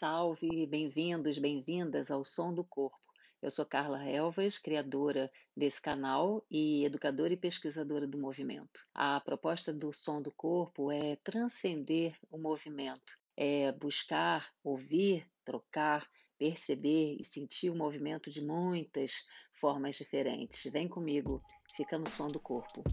Salve, bem-vindos, bem-vindas ao Som do Corpo. Eu sou Carla Elvas, criadora desse canal e educadora e pesquisadora do movimento. A proposta do Som do Corpo é transcender o movimento, é buscar, ouvir, trocar, perceber e sentir o movimento de muitas formas diferentes. Vem comigo, fica no Som do Corpo.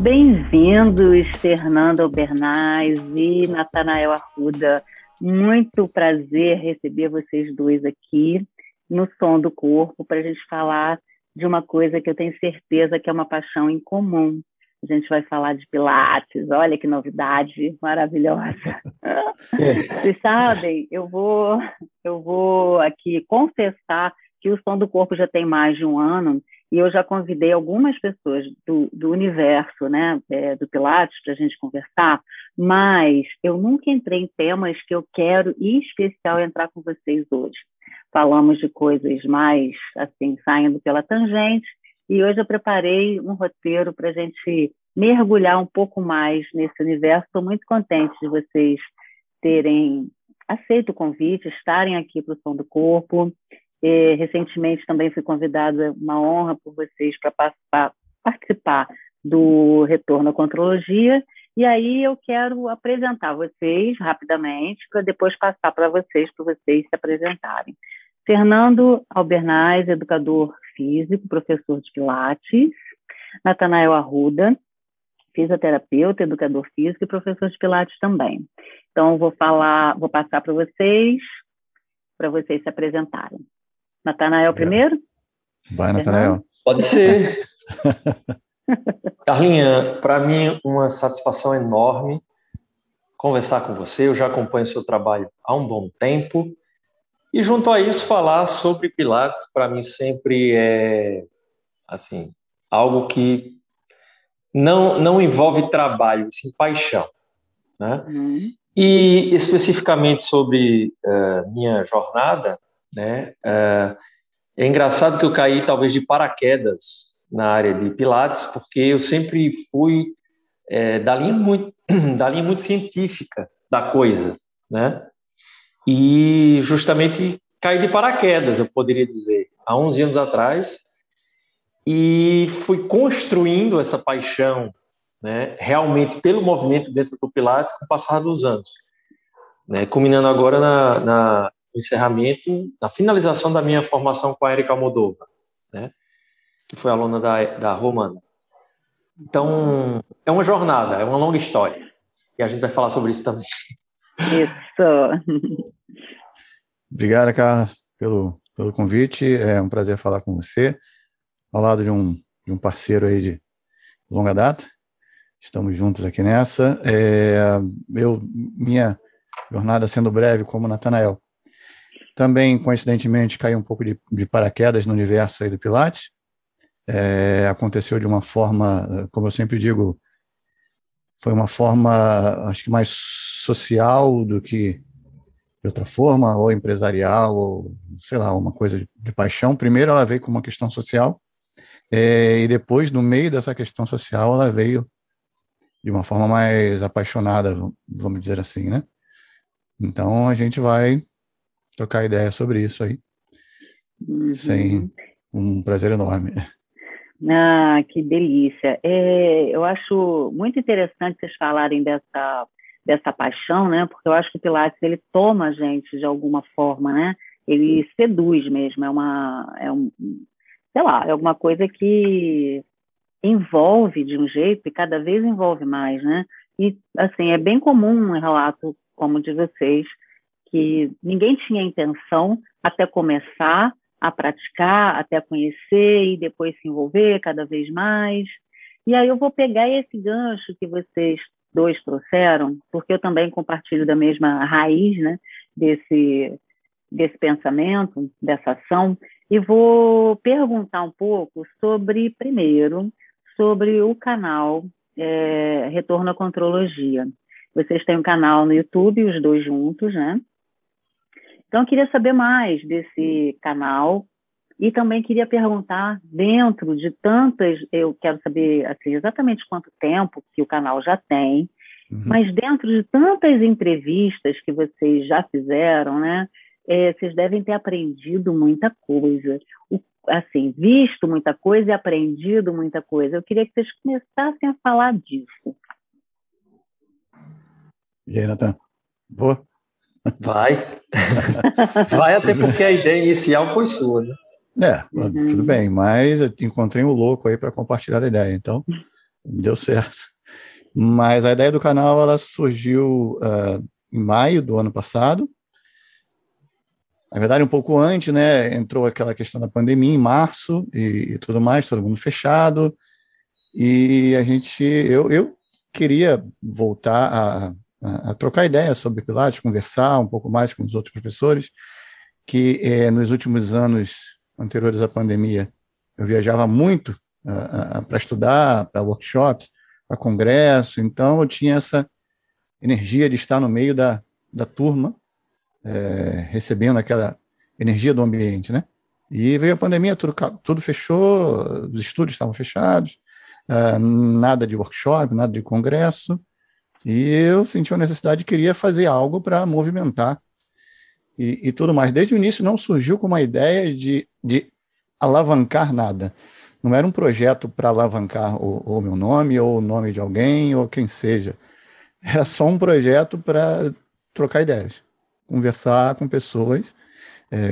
Bem-vindos, Fernando Albernaz e Nathanael Arruda. Muito prazer receber vocês dois aqui no Som do Corpo para a gente falar de uma coisa que eu tenho certeza que é uma paixão em comum. A gente vai falar de Pilates, olha que novidade maravilhosa. Vocês sabem, eu vou aqui confessar que o Som do Corpo já tem mais de um ano e eu já convidei algumas pessoas do universo, né, do Pilates para a gente conversar, mas eu nunca entrei em temas que eu quero, em especial, entrar com vocês hoje. Falamos de coisas mais, assim, saindo pela tangente, e hoje eu preparei um roteiro para a gente mergulhar um pouco mais nesse universo. Estou muito contente de vocês terem aceito o convite, estarem aqui para o Som do Corpo. Recentemente também fui convidada, uma honra por vocês, para participar do Retorno à Contrologia. E aí eu quero apresentar vocês rapidamente, para depois passar para vocês se apresentarem. Fernando Albernaz, educador físico, professor de Pilates. Nathanael Arruda, fisioterapeuta, educador físico e professor de Pilates também. Então, vou passar para vocês se apresentarem. Nathanael primeiro? Vai, Nathanael. Pode ser. Carlinha, para mim uma satisfação enorme conversar com você. Eu já acompanho o seu trabalho há um bom tempo. E junto a isso, falar sobre Pilates, para mim sempre é assim, algo que não envolve trabalho, sim paixão, né? E especificamente sobre minha jornada, né? É engraçado que eu caí talvez de paraquedas na área de Pilates, porque eu sempre fui da linha muito científica da coisa, né? E justamente caí de paraquedas, eu poderia dizer, há 11 anos atrás, e fui construindo essa paixão, né, realmente pelo movimento dentro do Pilates com o passar dos anos, né? Culminando agora na encerramento, na finalização da minha formação com a Erika Modova, né, que foi aluna da Romana. Então, é uma jornada, é uma longa história, e a gente vai falar sobre isso também. Isso! Obrigado, Carla, pelo convite, é um prazer falar com você, ao lado de um parceiro aí de longa data, estamos juntos aqui nessa. Minha jornada sendo breve, como Nathanael, também, coincidentemente, caiu um pouco de paraquedas no universo aí do Pilates. Aconteceu de uma forma, como eu sempre digo, foi uma forma, acho que mais social do que de outra forma, ou empresarial, ou sei lá, uma coisa de paixão. Primeiro ela veio com uma questão social, e depois, no meio dessa questão social, ela veio de uma forma mais apaixonada, vamos dizer assim, né? Então, a gente vai trocar ideia sobre isso aí. Uhum. Sim, um prazer enorme. Ah, que delícia. Eu acho muito interessante vocês falarem dessa paixão, né? Porque eu acho que o Pilates, ele toma a gente de alguma forma, né? Ele seduz mesmo, é alguma coisa que envolve de um jeito e cada vez envolve mais, né? E, assim, é bem comum um relato como o de vocês, que ninguém tinha intenção até começar a praticar, até conhecer e depois se envolver cada vez mais. E aí eu vou pegar esse gancho que vocês dois trouxeram, porque eu também compartilho da mesma raiz, né, desse pensamento, dessa ação, e vou perguntar um pouco sobre, primeiro, sobre o canal Retorno à Contrologia. Vocês têm um canal no YouTube, os dois juntos, né? Então, eu queria saber mais desse canal e também queria perguntar, dentro de tantas... Eu quero saber assim, exatamente quanto tempo que o canal já tem, mas dentro de tantas entrevistas que vocês já fizeram, né? Vocês devem ter aprendido muita coisa, assim, visto muita coisa e aprendido muita coisa. Eu queria que vocês começassem a falar disso. E aí, Nathan? Boa? Vai. Vai, até porque a ideia inicial foi sua, né? Tudo bem, mas eu encontrei um louco aí para compartilhar a ideia, então deu certo. Mas a ideia do canal, ela surgiu em maio do ano passado. Na verdade, um pouco antes, né, entrou aquela questão da pandemia em março e tudo mais, todo mundo fechado, e a gente, eu queria voltar a trocar ideias sobre Pilates, conversar um pouco mais com os outros professores, que nos últimos anos anteriores à pandemia, eu viajava muito para estudar, para workshops, para congresso, então eu tinha essa energia de estar no meio da turma, recebendo aquela energia do ambiente, né? E veio a pandemia, tudo fechou, os estúdios estavam fechados, nada de workshop, nada de congresso, e eu senti a necessidade, queria fazer algo para movimentar e tudo mais. Desde o início não surgiu com uma ideia de alavancar nada, não era um projeto para alavancar o meu nome, ou o nome de alguém, ou quem seja, era só um projeto para trocar ideias, conversar com pessoas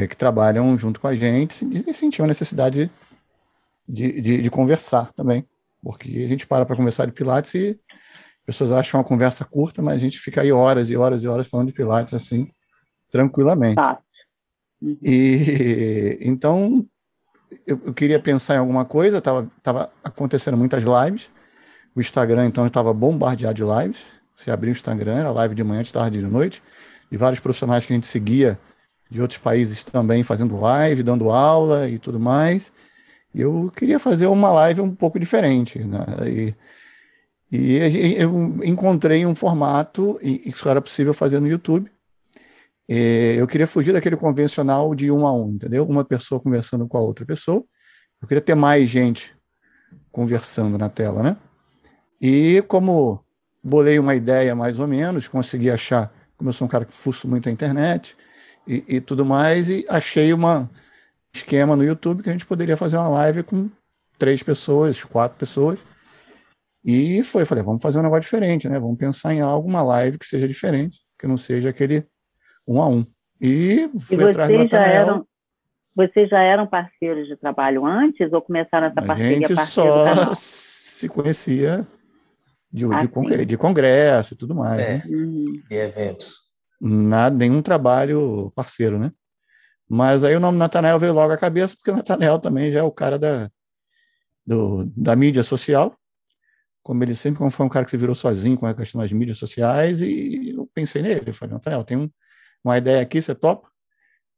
que trabalham junto com a gente e sentiu a necessidade de conversar também, porque a gente para conversar de Pilates e as pessoas acham uma conversa curta, mas a gente fica aí horas e horas e horas falando de Pilates assim, tranquilamente. Ah. Uhum. E então, eu queria pensar em alguma coisa, estava acontecendo muitas lives, o Instagram então estava bombardeado de lives, você abria o Instagram, era live de manhã, de tarde e de noite, de vários profissionais que a gente seguia de outros países também, fazendo live, dando aula e tudo mais. Eu queria fazer uma live um pouco diferente, né? E eu encontrei um formato, e isso era possível fazer no YouTube. E eu queria fugir daquele convencional de um a um, entendeu? Uma pessoa conversando com a outra pessoa. Eu queria ter mais gente conversando na tela, né? E como bolei uma ideia mais ou menos, consegui achar... Como eu sou um cara que fuço muito a internet e tudo mais, e achei um esquema no YouTube que a gente poderia fazer uma live com 3 pessoas, 4 pessoas. E foi, falei, vamos fazer um negócio diferente, né? Vamos pensar em alguma live que seja diferente, que não seja aquele 1 a 1. E fui atrás do Nathanael. Vocês já eram parceiros de trabalho antes ou começaram essa parceria? A gente só se conhecia... De congresso e tudo mais, né? E eventos. Nenhum trabalho parceiro, né? Mas aí o nome Nathanael veio logo à cabeça, porque o Nathanael também já é o cara da mídia social, como ele sempre foi um cara que se virou sozinho com a questão das mídias sociais, e eu pensei nele, eu falei, Nathanael, tem uma ideia aqui, você topa?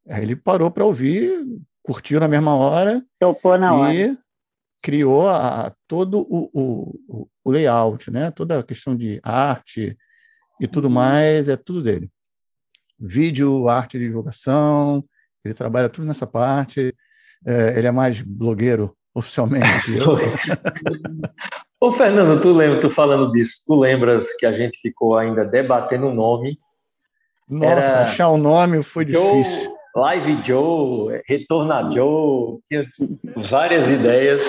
Aí ele parou para ouvir, curtiu na mesma hora. Topou na hora. Criou todo o layout, né? Toda a questão de arte e tudo mais, é tudo dele. Vídeo, arte de divulgação, ele trabalha tudo nessa parte, ele é mais blogueiro oficialmente que eu. Ô, Fernando, tu falando disso, tu lembras que a gente ficou ainda debatendo o nome? Nossa, achar o nome foi difícil. Live Joe, Retorno a Joe, tinha várias ideias.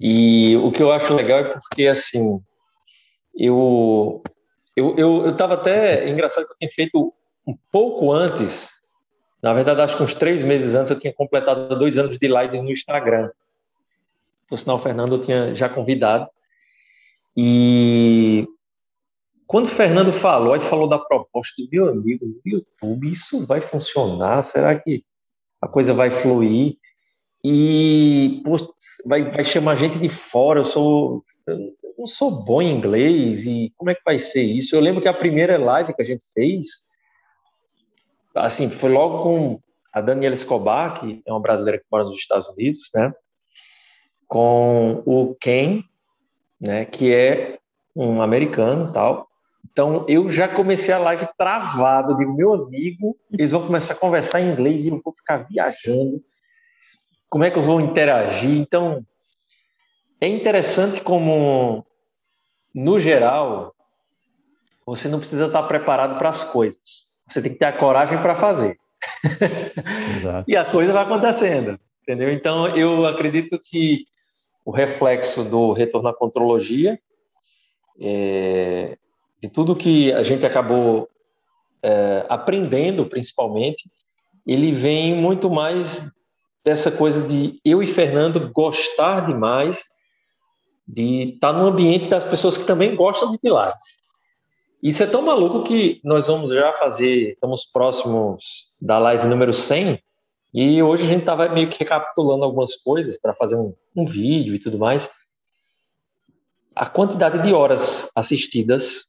E o que eu acho legal é porque, assim, eu estava até... Engraçado que eu tinha feito um pouco antes, na verdade, acho que uns 3 meses antes, eu tinha completado 2 anos de lives no Instagram. Por sinal, o Fernando eu tinha já convidado. E quando o Fernando falou, ele falou da proposta do meu amigo no YouTube, isso vai funcionar? Será que a coisa vai fluir? E putz, vai chamar gente de fora, eu não sou bom em inglês, e como é que vai ser isso? Eu lembro que a primeira live que a gente fez, assim, foi logo com a Daniela Escobar, que é uma brasileira que mora nos Estados Unidos, né? com o Ken, né, que é um americano e tal. Então, eu já comecei a live travado. Eu digo, meu amigo, eles vão começar a conversar em inglês e eu vou ficar viajando. Como é que eu vou interagir? Então, é interessante como, no geral, você não precisa estar preparado para as coisas. Você tem que ter a coragem para fazer. Exato. E a coisa vai acontecendo, entendeu? Então, eu acredito que o reflexo do retorno à contrologia é... de tudo que a gente acabou aprendendo, principalmente, ele vem muito mais dessa coisa de eu e Fernando gostar demais de estar no ambiente das pessoas que também gostam de Pilates. Isso é tão maluco que nós vamos já fazer, estamos próximos da live número 100, e hoje a gente estava meio que recapitulando algumas coisas para fazer um vídeo e tudo mais. A quantidade de horas assistidas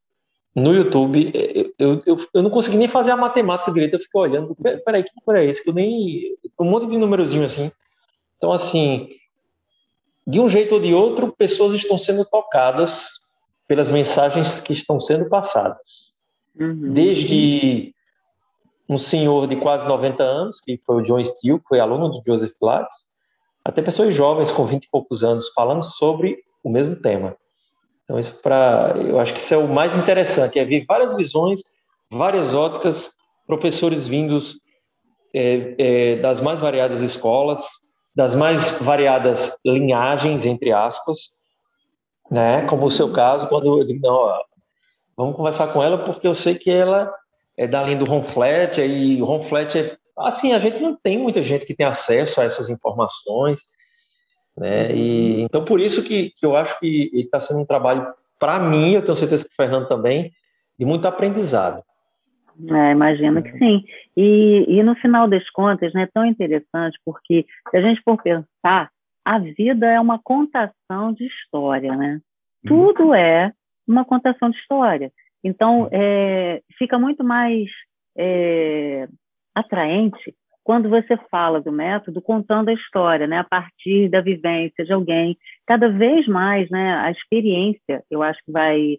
no YouTube, eu não consegui nem fazer a matemática direito, eu fico olhando, peraí, que número é esse? Que eu nem... um monte de numerozinho assim. Então, assim, de um jeito ou de outro, pessoas estão sendo tocadas pelas mensagens que estão sendo passadas. Uhum. Desde um senhor de quase 90 anos, que foi o John Steele, que foi aluno do Joseph Blatt, até pessoas jovens com 20 e poucos anos falando sobre o mesmo tema. Então, isso eu acho que isso é o mais interessante, é ver várias visões, várias óticas, professores vindos das mais variadas escolas, das mais variadas linhagens, entre aspas, né? Como o seu caso, quando eu digo, não, ó, vamos conversar com ela, porque eu sei que ela é da linha do Ron Fletcher, e o Ron Fletcher, assim, a gente não tem muita gente que tem acesso a essas informações, né? E, então, por isso que eu acho que está sendo um trabalho, para mim, eu tenho certeza que o Fernando também, de muito aprendizado. É, imagino que sim. E no final das contas, né, é tão interessante, porque se a gente for pensar, a vida é uma contação de história, né? Tudo é uma contação de história. Então, fica muito mais atraente quando você fala do método contando a história, né, a partir da vivência de alguém. Cada vez mais, né, a experiência, eu acho que vai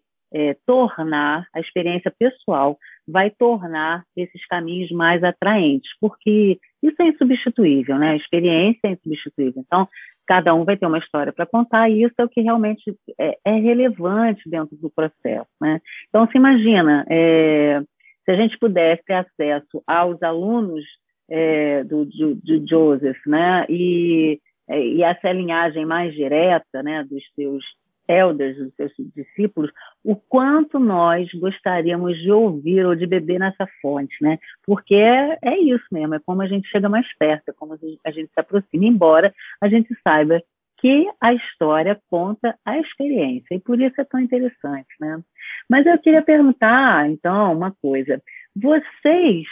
tornar, a experiência pessoal vai tornar esses caminhos mais atraentes, porque isso é insubstituível, né, a experiência é insubstituível. Então, cada um vai ter uma história para contar e isso é o que realmente é relevante dentro do processo, né. Então, se imagina, se a gente pudesse ter acesso aos alunos do Joseph, né, e essa linhagem mais direta, né, dos seus elders, dos seus discípulos, o quanto nós gostaríamos de ouvir ou de beber nessa fonte, né, porque é isso mesmo, é como a gente chega mais perto, é como a gente se aproxima, embora a gente saiba que a história conta a experiência, e por isso é tão interessante, né. Mas eu queria perguntar, então, uma coisa, vocês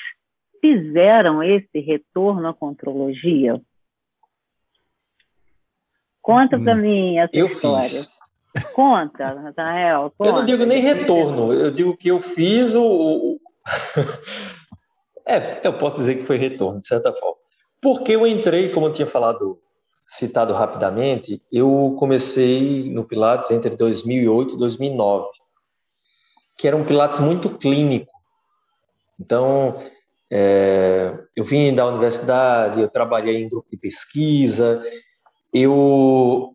fizeram esse retorno à contrologia? Conta para mim essa história. Fiz. Conta, Nathanael. Conta. Eu não digo nem retorno, eu digo que eu fiz o... eu posso dizer que foi retorno, de certa forma. Porque eu entrei, como eu tinha citado rapidamente, eu comecei no Pilates entre 2008 e 2009, que era um Pilates muito clínico. Então... eu vim da universidade, eu trabalhei em grupo de pesquisa,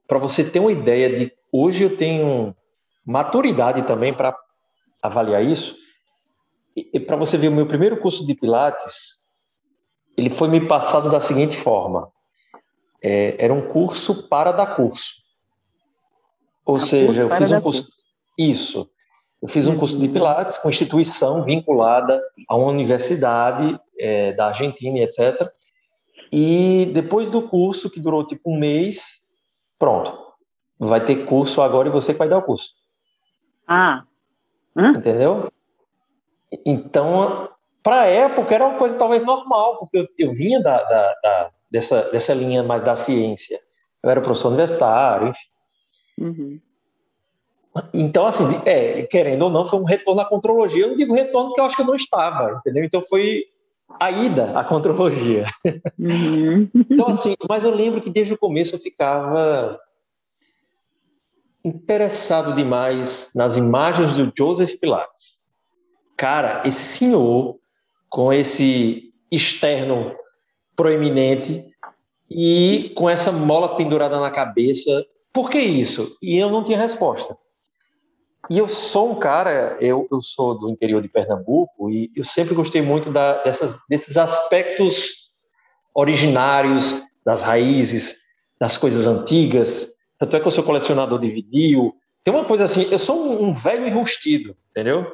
para você ter uma ideia de, hoje eu tenho maturidade também para avaliar isso, e para você ver, o meu primeiro curso de Pilates, ele foi me passado da seguinte forma, era um curso para dar curso, ou seja, eu fiz um curso, isso, eu fiz um curso de Pilates com instituição vinculada a uma universidade da Argentina, etc. E depois do curso, que durou tipo um mês, pronto, vai ter curso agora e você que vai dar o curso. Ah. Hã? Entendeu? Então, para a época era uma coisa talvez normal, porque eu vinha dessa linha mais da ciência. Eu era professor universitário, enfim. Uhum. Então, assim, querendo ou não, foi um retorno à contrologia. Eu não digo retorno porque eu acho que eu não estava, entendeu? Então, foi a ida à contrologia. Uhum. Então, assim, mas eu lembro que desde o começo eu ficava interessado demais nas imagens do Joseph Pilates. Cara, esse senhor, com esse externo proeminente e com essa mola pendurada na cabeça, por que isso? E eu não tinha resposta. E eu sou um cara, eu sou do interior de Pernambuco e eu sempre gostei muito desses aspectos originários, das raízes, das coisas antigas. Tanto é que eu sou colecionador de vinil. Tem uma coisa assim, eu sou um velho enrustido, entendeu?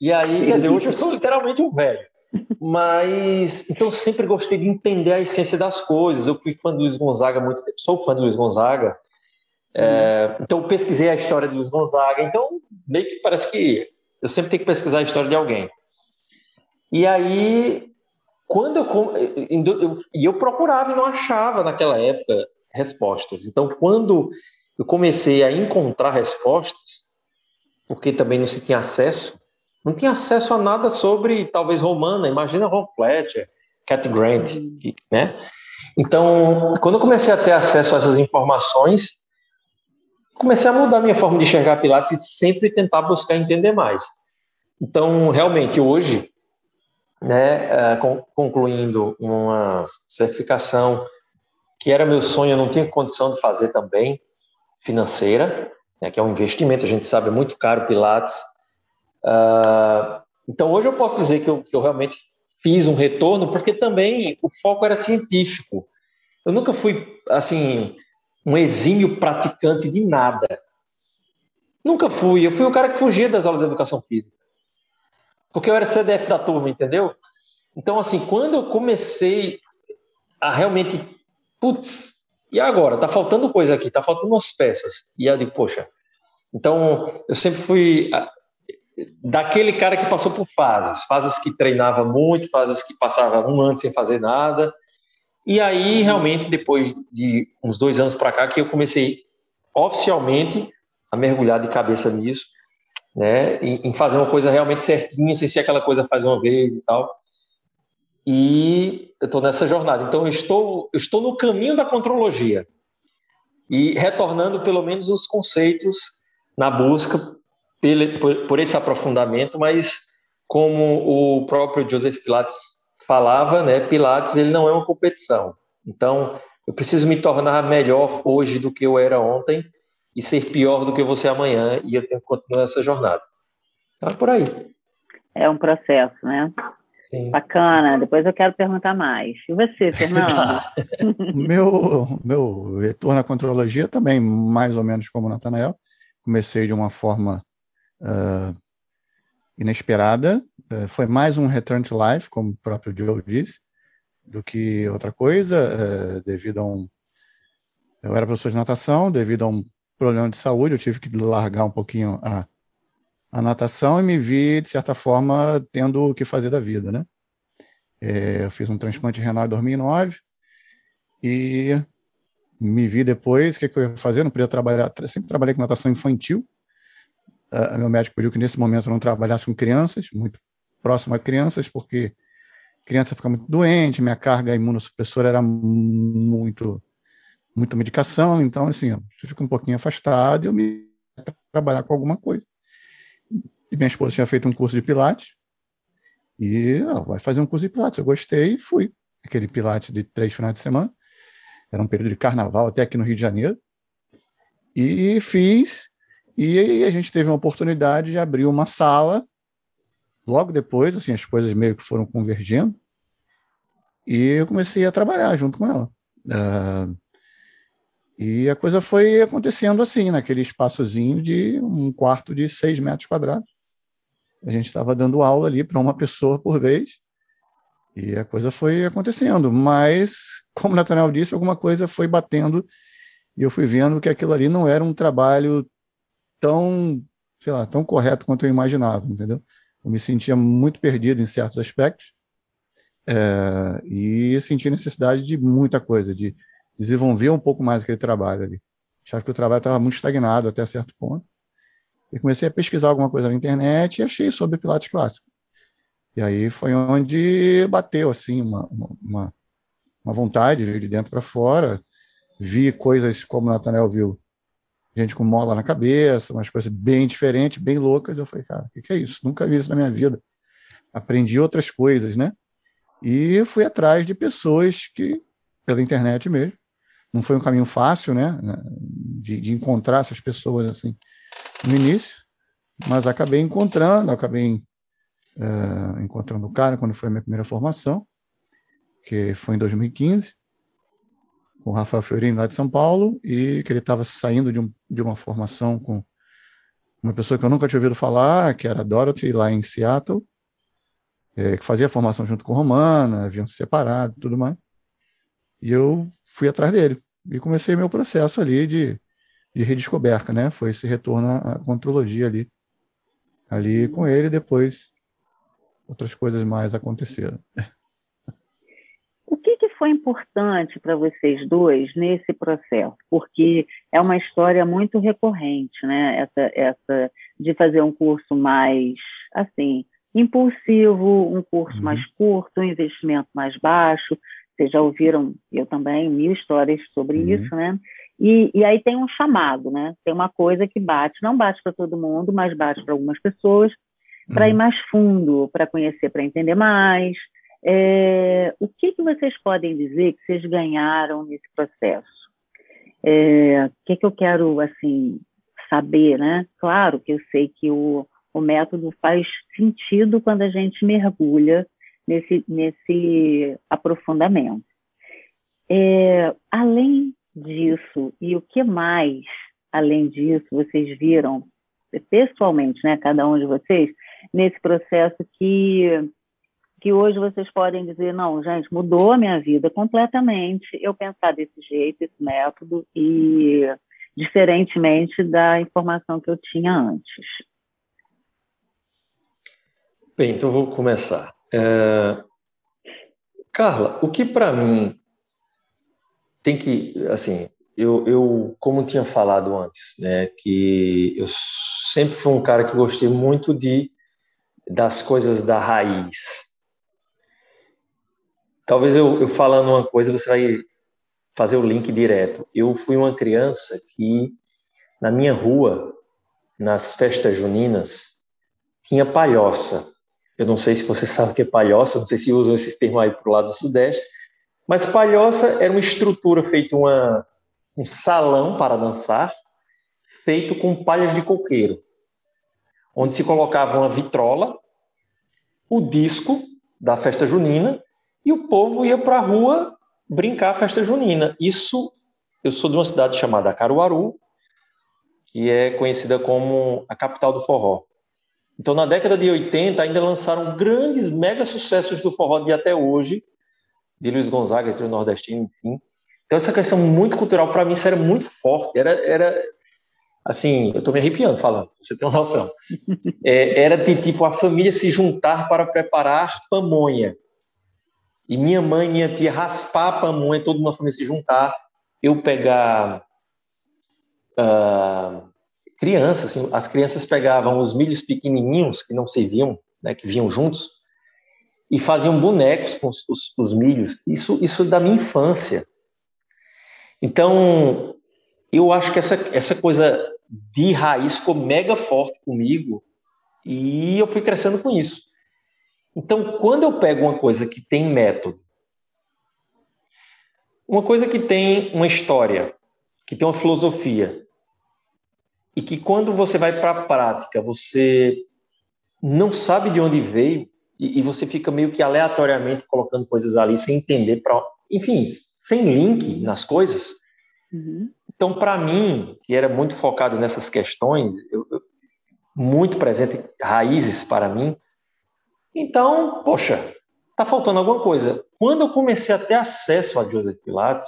E aí, quer dizer, hoje eu sou literalmente um velho. Mas, então, eu sempre gostei de entender a essência das coisas. Eu fui fã do Luiz Gonzaga há muito tempo, sou fã do Luiz Gonzaga. Então, eu pesquisei a história de Luiz Gonzaga. Então, meio que parece que eu sempre tenho que pesquisar a história de alguém. E aí, quando eu procurava e não achava, naquela época, respostas. Então, quando eu comecei a encontrar respostas, porque também não se tinha acesso, não tinha acesso a nada sobre, talvez, Romana. Imagina Ron Fletcher, Cat Grant, né? Então, quando eu comecei a ter acesso a essas informações, comecei a mudar minha forma de enxergar Pilates e sempre tentar buscar entender mais. Então, realmente, hoje, né, concluindo uma certificação que era meu sonho, eu não tinha condição de fazer também, financeira, né, que é um investimento, a gente sabe, é muito caro Pilates. Então, hoje eu posso dizer que eu realmente fiz um retorno, porque também o foco era científico. Eu nunca fui, assim, um exímio praticante de nada. Nunca fui. Eu fui o cara que fugia das aulas de educação física. Porque eu era CDF da turma, entendeu? Então, assim, quando eu comecei a realmente... Putz, e agora? Tá faltando coisa aqui, tá faltando umas peças. E eu digo, poxa... Então, eu sempre fui daquele cara que passou por fases. Fases que treinava muito, fases que passava um ano sem fazer nada... E aí, realmente, depois de uns 2 anos para cá, que eu comecei oficialmente a mergulhar de cabeça nisso, né? Em fazer uma coisa realmente certinha, sem ser aquela coisa faz uma vez e tal. E eu estou nessa jornada. Então, eu estou no caminho da contrologia e retornando, pelo menos, os conceitos na busca por esse aprofundamento, mas como o próprio Joseph Pilates falava, né, Pilates, ele não é uma competição. Então, eu preciso me tornar melhor hoje do que eu era ontem e ser pior do que eu vou ser amanhã, e eu tenho que continuar essa jornada. Então, é por aí. É um processo, né? Sim. Bacana. Depois eu quero perguntar mais. E você, Fernando? meu retorno à contrologia também, mais ou menos como o Nathanael. Comecei de uma forma inesperada. Foi mais um return to life, como o próprio Joe disse, do que outra coisa, devido a um... Eu era professor de natação, devido a um problema de saúde, eu tive que largar um pouquinho a natação e me vi, de certa forma, tendo o que fazer da vida, né? Eu fiz um transplante renal em 2009 e me vi depois, o que eu ia fazer? Não podia trabalhar, sempre trabalhei com natação infantil. Meu médico pediu que nesse momento eu não trabalhasse com crianças, muito próximo a crianças, porque criança fica muito doente, minha carga imunossupressora era muita medicação, então assim, eu fico um pouquinho afastado e eu me trabalhar com alguma coisa. E minha esposa tinha feito um curso de Pilates e vai fazer um curso de Pilates, eu gostei e fui. Aquele Pilates de 3 finais de semana, era um período de carnaval até aqui no Rio de Janeiro, e fiz... E a gente teve uma oportunidade de abrir uma sala, logo depois, assim, as coisas meio que foram convergindo, e eu comecei a trabalhar junto com ela. E a coisa foi acontecendo assim, naquele espaçozinho de um quarto de 6 metros quadrados. A gente estava dando aula ali para uma pessoa por vez, e a coisa foi acontecendo, mas, como o Nathanael disse, alguma coisa foi batendo, e eu fui vendo que aquilo ali não era um trabalho tão correto quanto eu imaginava, entendeu? Eu me sentia muito perdido em certos aspectos e sentia necessidade de muita coisa, de desenvolver um pouco mais aquele trabalho ali. Achava que o trabalho estava muito estagnado até certo ponto. E comecei a pesquisar alguma coisa na internet e achei sobre Pilates clássico. E aí foi onde bateu assim, uma vontade de dentro para fora. Vi coisas como o Nathanael viu, gente com mola na cabeça, umas coisas bem diferentes, bem loucas. Eu falei, cara, o que é isso? Nunca vi isso na minha vida. Aprendi outras coisas, né? E fui atrás de pessoas que, pela internet mesmo, não foi um caminho fácil, né? De encontrar essas pessoas assim no início, mas acabei encontrando o cara quando foi a minha primeira formação, que foi em 2015, com o Rafael Fiorini lá de São Paulo, e que ele estava saindo de uma formação com uma pessoa que eu nunca tinha ouvido falar, que era a Dorothy, lá em Seattle, que fazia formação junto com a Romana, haviam se separado e tudo mais. E eu fui atrás dele e comecei meu processo ali de redescoberta, né? Foi esse retorno à contrologia ali com ele, e depois outras coisas mais aconteceram. O que foi importante para vocês dois nesse processo? Porque é uma história muito recorrente, né? Essa de fazer um curso mais, assim, impulsivo, um curso mais curto, um investimento mais baixo. Vocês já ouviram, eu também, mil histórias sobre isso, né? E aí tem um chamado, né? Tem uma coisa que bate, não bate para todo mundo, mas bate para algumas pessoas, para ir mais fundo, para conhecer, para entender mais. O que vocês podem dizer que vocês ganharam nesse processo? O que eu quero, assim, saber, né? Claro que eu sei que o método faz sentido quando a gente mergulha nesse aprofundamento. Além disso, e o que mais, além disso, vocês viram pessoalmente, né, cada um de vocês, nesse processo que hoje vocês podem dizer, não, gente, mudou a minha vida completamente, eu pensar desse jeito, esse método, e diferentemente da informação que eu tinha antes. Bem, então vou começar. Carla, o que para mim tem que, assim, eu como tinha falado antes, né, que eu sempre fui um cara que gostei muito das coisas da raiz. Talvez eu falando uma coisa, você vai fazer o link direto. Eu fui uma criança que, na minha rua, nas festas juninas, tinha palhoça. Eu não sei se você sabe o que é palhoça, não sei se usam esse termo aí para o lado do Sudeste, mas palhoça era uma estrutura feita, um salão para dançar, feito com palhas de coqueiro, onde se colocava uma vitrola, o disco da festa junina, e o povo ia para a rua brincar a festa junina. Isso, eu sou de uma cidade chamada Caruaru, que é conhecida como a capital do forró. Então, na década de 80, ainda lançaram grandes mega sucessos do forró de até hoje, de Luiz Gonzaga, entre o nordestino, enfim. Então, essa questão muito cultural, para mim, isso era muito forte. Era assim, eu estou me arrepiando falando, você tem uma noção. Era de, tipo, a família se juntar para preparar pamonha. E minha mãe e minha tia raspar a pamonha, toda uma família se juntar, eu pegar... crianças, assim, as crianças pegavam os milhos pequenininhos que não serviam, né, que vinham juntos, e faziam bonecos com os milhos. Isso da minha infância. Então, eu acho que essa coisa de raiz ficou mega forte comigo e eu fui crescendo com isso. Então, quando eu pego uma coisa que tem método, uma coisa que tem uma história, que tem uma filosofia, e que quando você vai para a prática, você não sabe de onde veio e você fica meio que aleatoriamente colocando coisas ali sem entender, enfim, sem link nas coisas. Então, para mim, que era muito focado nessas questões, muito presente raízes para mim, então, poxa, está faltando alguma coisa. Quando eu comecei a ter acesso a Joseph Pilates,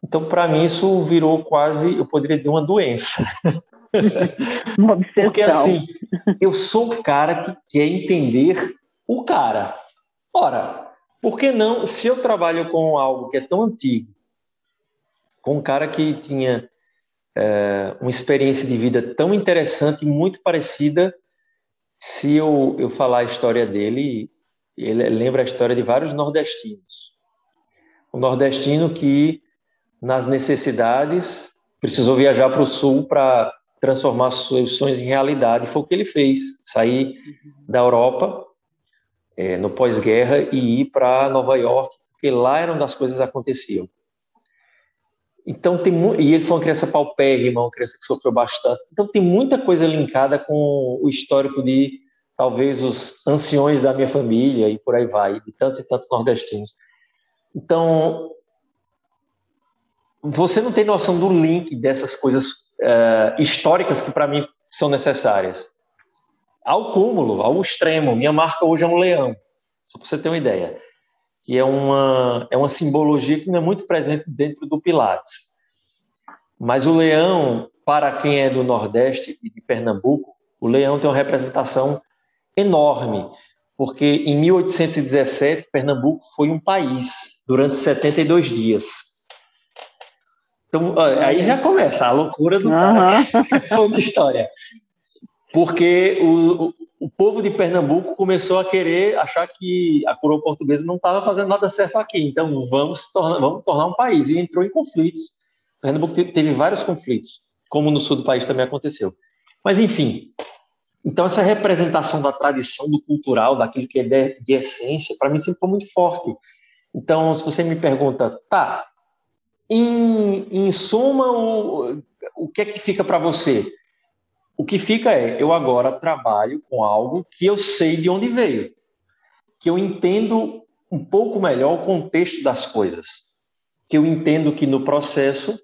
então, para mim, isso virou quase, eu poderia dizer, uma doença. Uma obsessão. Porque, assim, eu sou o cara que quer entender o cara. Ora, por que não, se eu trabalho com algo que é tão antigo, com um cara que tinha uma experiência de vida tão interessante e muito parecida, se eu falar a história dele, ele lembra a história de vários nordestinos. O nordestino que nas necessidades precisou viajar para o sul para transformar seus sonhos em realidade. Foi o que ele fez, sair da Europa no pós-guerra e ir para Nova York, porque lá era onde as coisas aconteciam. Então, e ele foi uma criança paupérrima, uma criança que sofreu bastante. Então, tem muita coisa linkada com o histórico de, talvez, os anciões da minha família, e por aí vai, de tantos e tantos nordestinos. Então, você não tem noção do link dessas coisas históricas que, para mim, são necessárias. Ao cúmulo, ao extremo. Minha marca hoje é um leão, só para você ter uma ideia. Que é uma simbologia que não é muito presente dentro do Pilates. Mas o leão, para quem é do Nordeste e de Pernambuco, o leão tem uma representação enorme, porque em 1817, Pernambuco foi um país durante 72 dias. Então, aí já começa a loucura do cara. Foi uma história. Porque o povo de Pernambuco começou a querer achar que a coroa portuguesa não estava fazendo nada certo aqui. Então, vamos tornar um país. E entrou em conflitos. Pernambuco teve vários conflitos, como no sul do país também aconteceu. Mas, enfim, então essa representação da tradição, do cultural, daquilo que é de essência, para mim sempre foi muito forte. Então, se você me pergunta, tá, em suma, o que é que fica para você? O que fica é, eu agora trabalho com algo que eu sei de onde veio, que eu entendo um pouco melhor o contexto das coisas, que eu entendo que no processo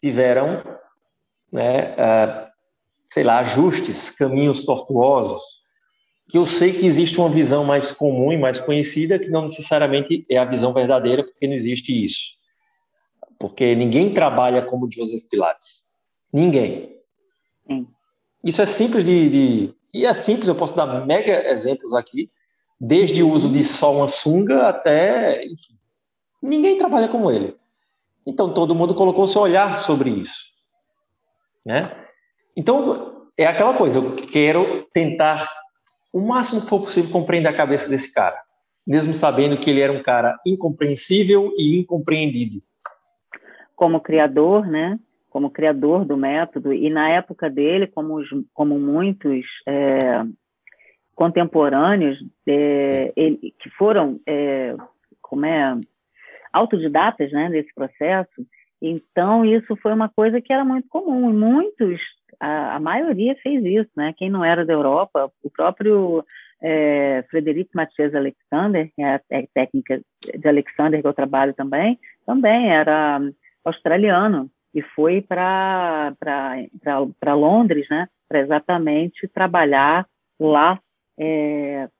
tiveram, né, sei lá, ajustes, caminhos tortuosos, que eu sei que existe uma visão mais comum e mais conhecida, que não necessariamente é a visão verdadeira, porque não existe isso. Porque ninguém trabalha como Joseph Pilates. Ninguém. Isso é simples E é simples, eu posso dar mega exemplos aqui, desde o uso de só uma sunga até... Enfim, ninguém trabalha como ele. Então, todo mundo colocou seu olhar sobre isso. Né? Então, é aquela coisa, eu quero tentar, o máximo que for possível, compreender a cabeça desse cara, mesmo sabendo que ele era um cara incompreensível e incompreendido. Como criador, né? Como criador do método, e na época dele, como muitos contemporâneos que foram autodidatas, né, nesse processo, então isso foi uma coisa que era muito comum, e muitos, a maioria fez isso, né? Quem não era da Europa, o próprio Frederico Matheus Alexander, que é a técnica de Alexander que eu trabalho também era australiano, e foi para Londres, né, para exatamente trabalhar lá,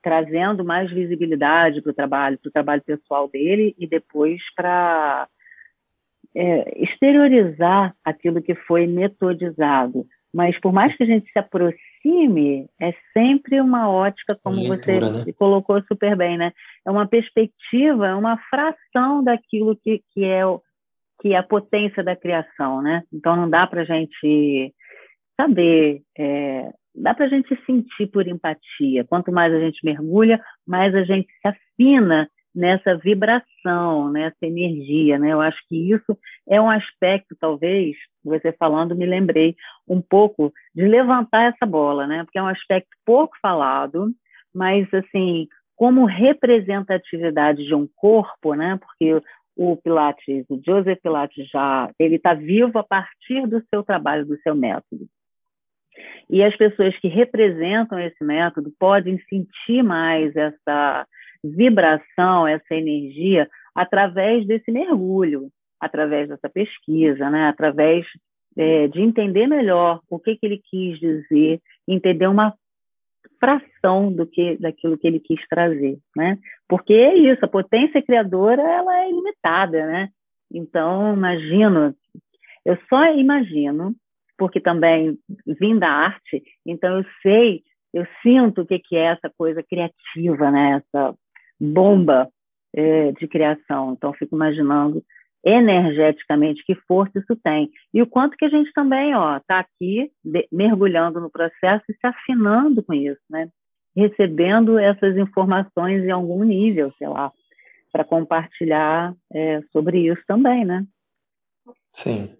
trazendo mais visibilidade para o trabalho pessoal dele, e depois para exteriorizar aquilo que foi metodizado. Mas por mais que a gente se aproxime, é sempre uma ótica, como leitura, você, né, colocou super bem, né? É uma perspectiva, é uma fração daquilo que é a potência da criação, né? Então não dá para a gente saber, dá para a gente sentir por empatia. Quanto mais a gente mergulha, mais a gente se afina nessa vibração, nessa energia, né? Eu acho que isso é um aspecto, talvez, você falando, me lembrei um pouco de levantar essa bola, né? Porque é um aspecto pouco falado, mas, assim, como representatividade de um corpo, né? Porque o Joseph Pilates ele está vivo a partir do seu trabalho, do seu método. E as pessoas que representam esse método podem sentir mais essa vibração, essa energia, através desse mergulho, através dessa pesquisa, né? Através de entender melhor o que ele quis dizer, entender uma fração daquilo que ele quis trazer, né? Porque é isso, a potência criadora, ela é ilimitada, né? Então, eu só imagino, porque também vim da arte, então eu sinto o que é essa coisa criativa, né? Essa bomba de criação. Então, fico imaginando energeticamente que força isso tem. E o quanto que a gente também está aqui mergulhando no processo e se afinando com isso, né? Recebendo essas informações em algum nível, sei lá, para compartilhar sobre isso também, né? Sim.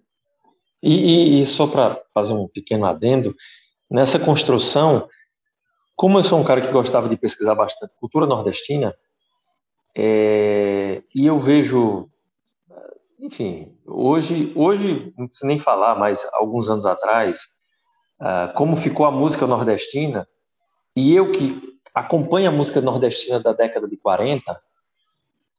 E só para fazer um pequeno adendo, nessa construção, como eu sou um cara que gostava de pesquisar bastante cultura nordestina, e eu vejo, enfim, hoje não preciso nem falar, mas alguns anos atrás, como ficou a música nordestina, e eu que acompanho a música nordestina da década de 40,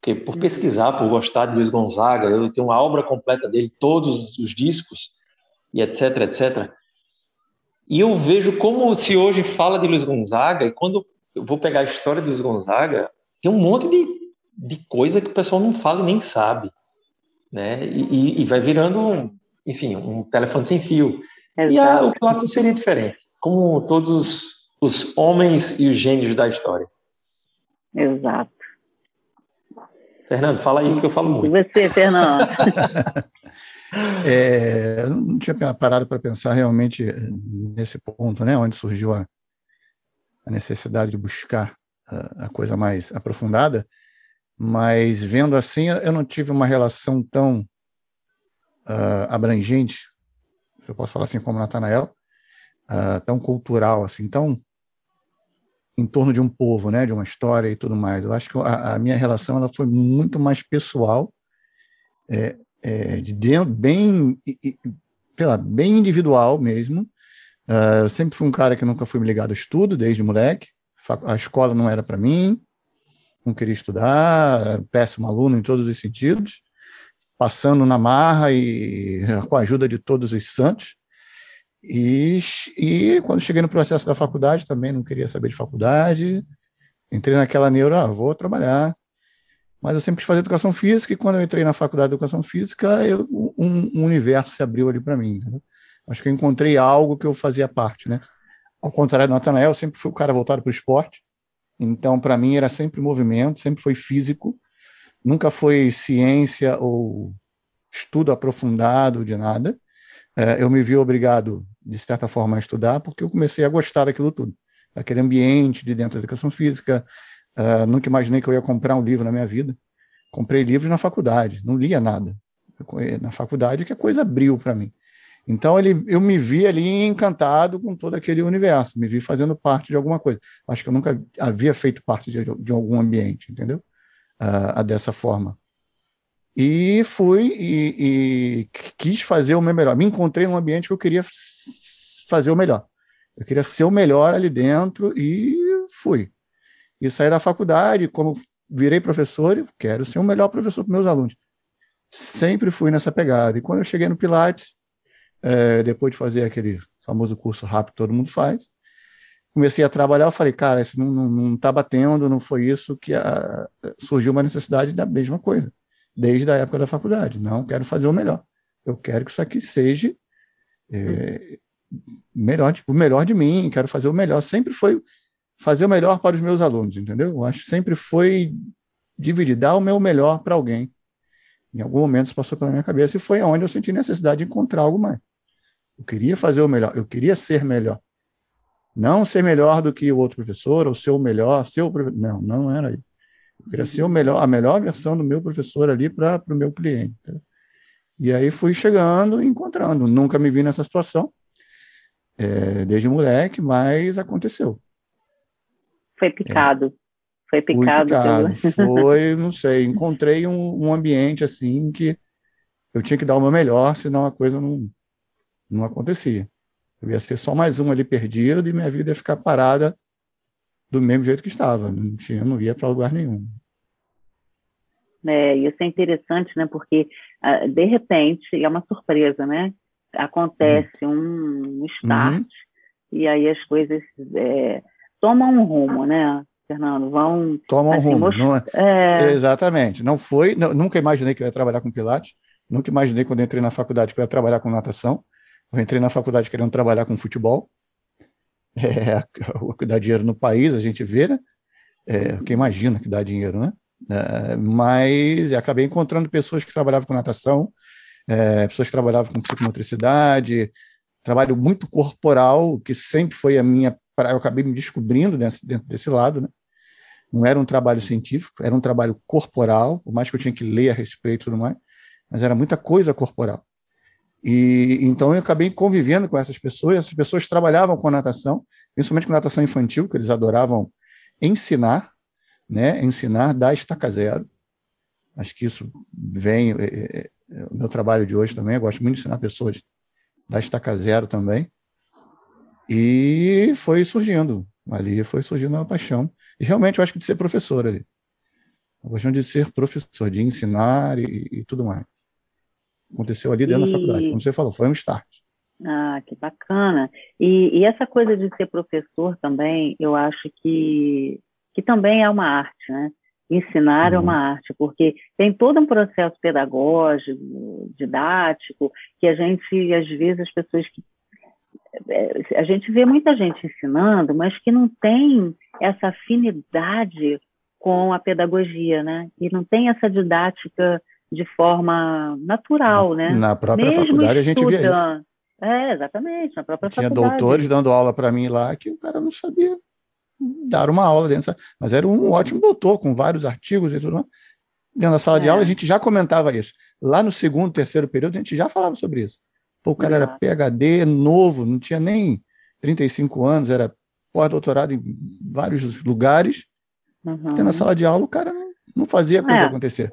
porque por pesquisar, por gostar de Luiz Gonzaga, eu tenho uma obra completa dele, todos os discos, e etc, etc. E eu vejo como se hoje fala de Luiz Gonzaga, e quando eu vou pegar a história de Luiz Gonzaga, tem um monte de coisa que o pessoal não fala e nem sabe, né? E vai virando, enfim, um telefone sem fio. Exato. E o clássico seria diferente, como todos os homens e os gênios da história. Exato. Fernando, fala aí, porque eu falo muito. E você, Fernando? Eu não tinha parado para pensar realmente nesse ponto, né, onde surgiu a necessidade de buscar a coisa mais aprofundada, mas vendo assim, eu não tive uma relação tão abrangente, se eu posso falar assim como Nathanael, tão cultural, assim, tão em torno de um povo, né, de uma história e tudo mais. Eu acho que a minha relação ela foi muito mais pessoal, de dentro, bem individual mesmo. Eu sempre fui um cara que nunca fui ligado ao estudo, desde moleque. A escola não era para mim, não queria estudar, era um péssimo aluno em todos os sentidos, passando na marra e com a ajuda de todos os santos. E quando cheguei no processo da faculdade, também não queria saber de faculdade, entrei naquela neuro, vou trabalhar. Mas eu sempre quis fazer educação física, e quando eu entrei na faculdade de educação física, um universo se abriu ali para mim. Né? Acho que eu encontrei algo que eu fazia parte. Né? Ao contrário do Nathanael, eu sempre fui o cara voltado para o esporte, então para mim era sempre movimento, sempre foi físico, nunca foi ciência ou estudo aprofundado de nada. Eu me vi obrigado, de certa forma, a estudar, porque eu comecei a gostar daquilo tudo, daquele ambiente de dentro da educação física. Nunca imaginei que eu ia comprar um livro na minha vida. Comprei livros na faculdade, não lia nada. Na faculdade que a coisa abriu para mim. Então eu me vi ali encantado com todo aquele universo, me vi fazendo parte de alguma coisa. Acho que eu nunca havia feito parte de algum ambiente, entendeu? Dessa forma. E fui e quis fazer o meu melhor. Me encontrei num ambiente que eu queria fazer o melhor. Eu queria ser o melhor ali dentro e fui. E saí da faculdade, como virei professor, eu quero ser o melhor professor para meus alunos. Sempre fui nessa pegada. E quando eu cheguei no Pilates, depois de fazer aquele famoso curso rápido que todo mundo faz, comecei a trabalhar, eu falei, cara, isso não está batendo, não foi isso que surgiu uma necessidade da mesma coisa. Desde a época da faculdade, não quero fazer o melhor, eu quero que isso aqui seja melhor, tipo, o melhor de mim, quero fazer o melhor, sempre foi fazer o melhor para os meus alunos, entendeu? Eu acho que sempre foi dividir, dar o meu melhor para alguém, em algum momento isso passou pela minha cabeça e foi onde eu senti necessidade de encontrar algo mais, eu queria fazer o melhor, eu queria ser melhor, não ser melhor do que o outro professor, ou ser o melhor, não era isso. Eu queria ser a melhor versão do meu professor ali para o meu cliente. E aí fui chegando e encontrando. Nunca me vi nessa situação, desde moleque, mas aconteceu. Foi picado. Foi picado. Foi, não sei, encontrei um ambiente assim que eu tinha que dar o meu melhor, senão a coisa não acontecia. Eu ia ser só mais um ali perdido e minha vida ia ficar parada do mesmo jeito que estava, não ia para lugar nenhum. Isso é interessante, né? Porque, de repente, é uma surpresa, né? Acontece um start e aí as coisas tomam um rumo, né, Fernando? Tomam um rumo. Exatamente. Nunca imaginei que eu ia trabalhar com Pilates, nunca imaginei quando eu entrei na faculdade que eu ia trabalhar com natação, eu entrei na faculdade querendo trabalhar com futebol, o que dá dinheiro no país, a gente vê, né? O que imagina que dá dinheiro, né? Mas acabei encontrando pessoas que trabalhavam com natação, pessoas que trabalhavam com psicomotricidade, trabalho muito corporal, que sempre foi a minha... Eu acabei me descobrindo dentro desse lado, né? Não era um trabalho científico, era um trabalho corporal, por mais que eu tinha que ler a respeito e tudo mais, mas era muita coisa corporal. E então eu acabei convivendo com essas pessoas trabalhavam com natação, principalmente com natação infantil, que eles adoravam ensinar, né? Ensinar da estaca zero. Acho que isso vem, o meu trabalho de hoje também, eu gosto muito de ensinar pessoas da estaca zero também. E foi surgindo, ali foi surgindo uma paixão. E realmente eu acho que de ser professor ali. A paixão de ser professor, de ensinar e tudo mais. Aconteceu ali dentro da faculdade, como você falou, foi um start. Ah, que bacana. E essa coisa de ser professor também, eu acho que também é uma arte, né? Ensinar é uma arte, porque tem todo um processo pedagógico, didático, que a gente, às vezes, as pessoas que... A gente vê muita gente ensinando, mas que não tem essa afinidade com a pedagogia, né? E não tem essa didática de forma natural, né? Na própria mesmo faculdade estuda. A gente via isso. É, exatamente, na própria faculdade. Tinha doutores dando aula para mim lá que o cara não sabia dar uma aula dentro, mas era um ótimo doutor com vários artigos e tudo mais. Dentro da sala de aula a gente já comentava isso. Lá no segundo, terceiro período a gente já falava sobre isso. Pô, o cara era PhD novo, não tinha nem 35 anos, era pós-doutorado em vários lugares. Até na sala de aula o cara não fazia coisa acontecer.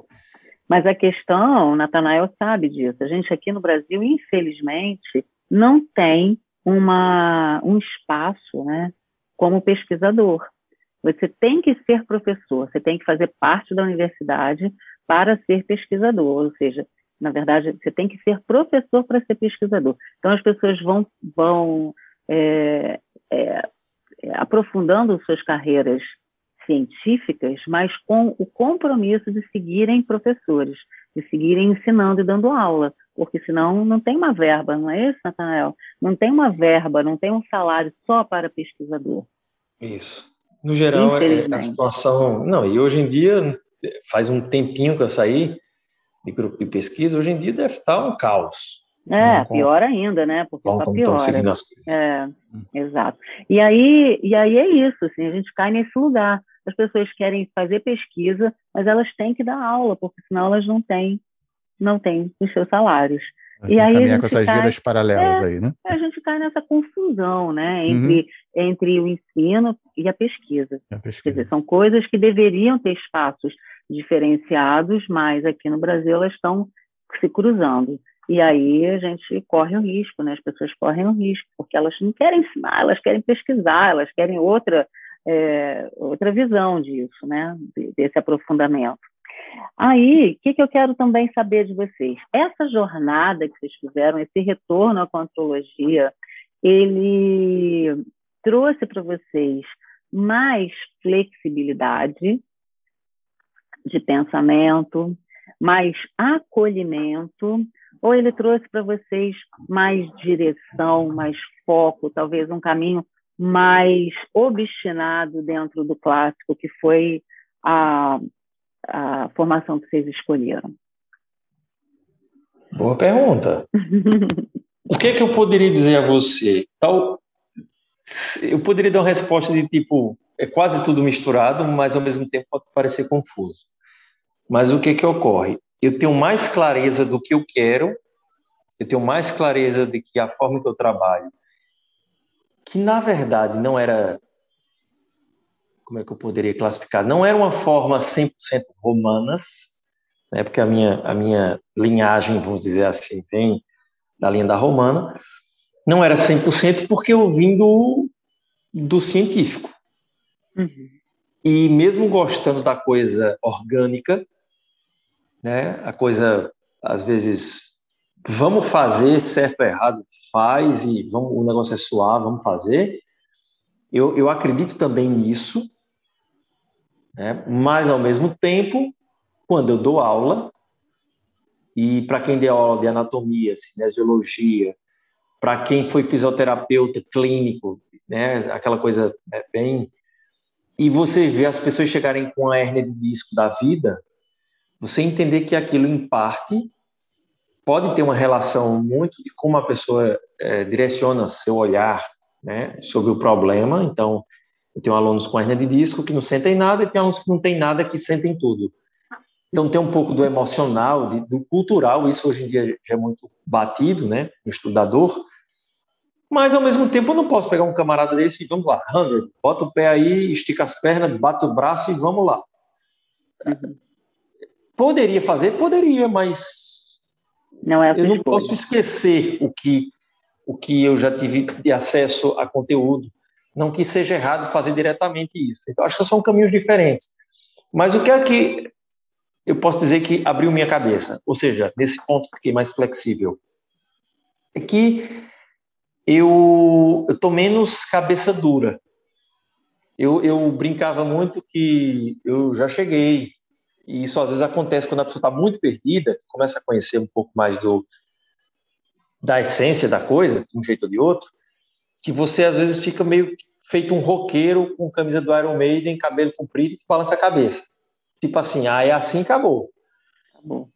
Mas a questão, o Nathanael sabe disso, a gente aqui no Brasil, infelizmente, não tem um espaço, né, como pesquisador. Você tem que ser professor, você tem que fazer parte da universidade para ser pesquisador, ou seja, na verdade, você tem que ser professor para ser pesquisador. Então, as pessoas vão aprofundando suas carreiras científicas, mas com o compromisso de seguirem professores, de seguirem ensinando e dando aula, porque senão não tem uma verba, não é isso, Nathanael? Não tem uma verba, não tem um salário só para pesquisador. Isso. No geral, a situação... Não, e hoje em dia, faz um tempinho que eu saí de grupo de pesquisa, hoje em dia deve estar um caos. É, pior ainda, né? Porque só piora. É, exato. E aí é isso, assim, a gente cai nesse lugar. As pessoas querem fazer pesquisa, mas elas têm que dar aula, porque senão elas não têm os seus salários. E aí caminhar com essas vidas paralelas aí, né? A gente cai nessa confusão, né? Entre o ensino e a pesquisa. Quer dizer, são coisas que deveriam ter espaços diferenciados, mas aqui no Brasil elas estão se cruzando. E aí a gente corre um risco, né? As pessoas correm um risco, porque elas não querem ensinar, elas querem pesquisar, elas querem outra visão disso, né? Desse aprofundamento. Aí, o que eu quero também saber de vocês? Essa jornada que vocês fizeram, esse retorno à contrologia, ele trouxe para vocês mais flexibilidade de pensamento, mais acolhimento, ou ele trouxe para vocês mais direção, mais foco, talvez um caminho mais obstinado dentro do clássico, que foi a formação que vocês escolheram? Boa pergunta. O que eu poderia dizer a você? Eu poderia dar uma resposta de tipo, é quase tudo misturado, mas ao mesmo tempo pode parecer confuso. Mas o que ocorre? Eu tenho mais clareza do que eu quero, eu tenho mais clareza de que a forma que eu trabalho, que na verdade não era, como é que eu poderia classificar? Não era uma forma 100% romanas, né? Porque a minha linhagem, vamos dizer assim, vem da linha da romana, não era 100% porque eu vim do científico. E mesmo gostando da coisa orgânica, né? A coisa, às vezes, vamos fazer, certo ou errado, faz, e o negócio é suar, vamos fazer. Eu acredito também nisso, né? Mas, ao mesmo tempo, quando eu dou aula, e para quem deu aula de anatomia, cinesiologia, para quem foi fisioterapeuta clínico, né? Aquela coisa é bem... E você vê as pessoas chegarem com a hérnia de disco da vida, você entender que aquilo, em parte, pode ter uma relação muito de como a pessoa direciona seu olhar, né, sobre o problema. Então, eu tenho alunos com hérnia de disco que não sentem nada e tem alunos que não têm nada que sentem tudo. Então tem um pouco do emocional, do cultural, isso hoje em dia já é muito batido, né, no estudo da dor, mas ao mesmo tempo eu não posso pegar um camarada desse e vamos lá, bota o pé aí, estica as pernas, bate o braço e vamos lá. Poderia fazer? Poderia, mas não é, eu não posso esquecer o que eu já tive de acesso a conteúdo, não que seja errado fazer diretamente isso. Então acho que são caminhos diferentes. Mas o que é que eu posso dizer que abriu minha cabeça, ou seja, nesse ponto fiquei mais flexível, é que eu estou menos cabeça dura. Eu brincava muito que eu já cheguei, e isso às vezes acontece quando a pessoa está muito perdida, começa a conhecer um pouco mais da essência da coisa, de um jeito ou de outro, que você às vezes fica meio feito um roqueiro com camisa do Iron Maiden, cabelo comprido, que balança a cabeça. Tipo assim, é assim, acabou. Acabou.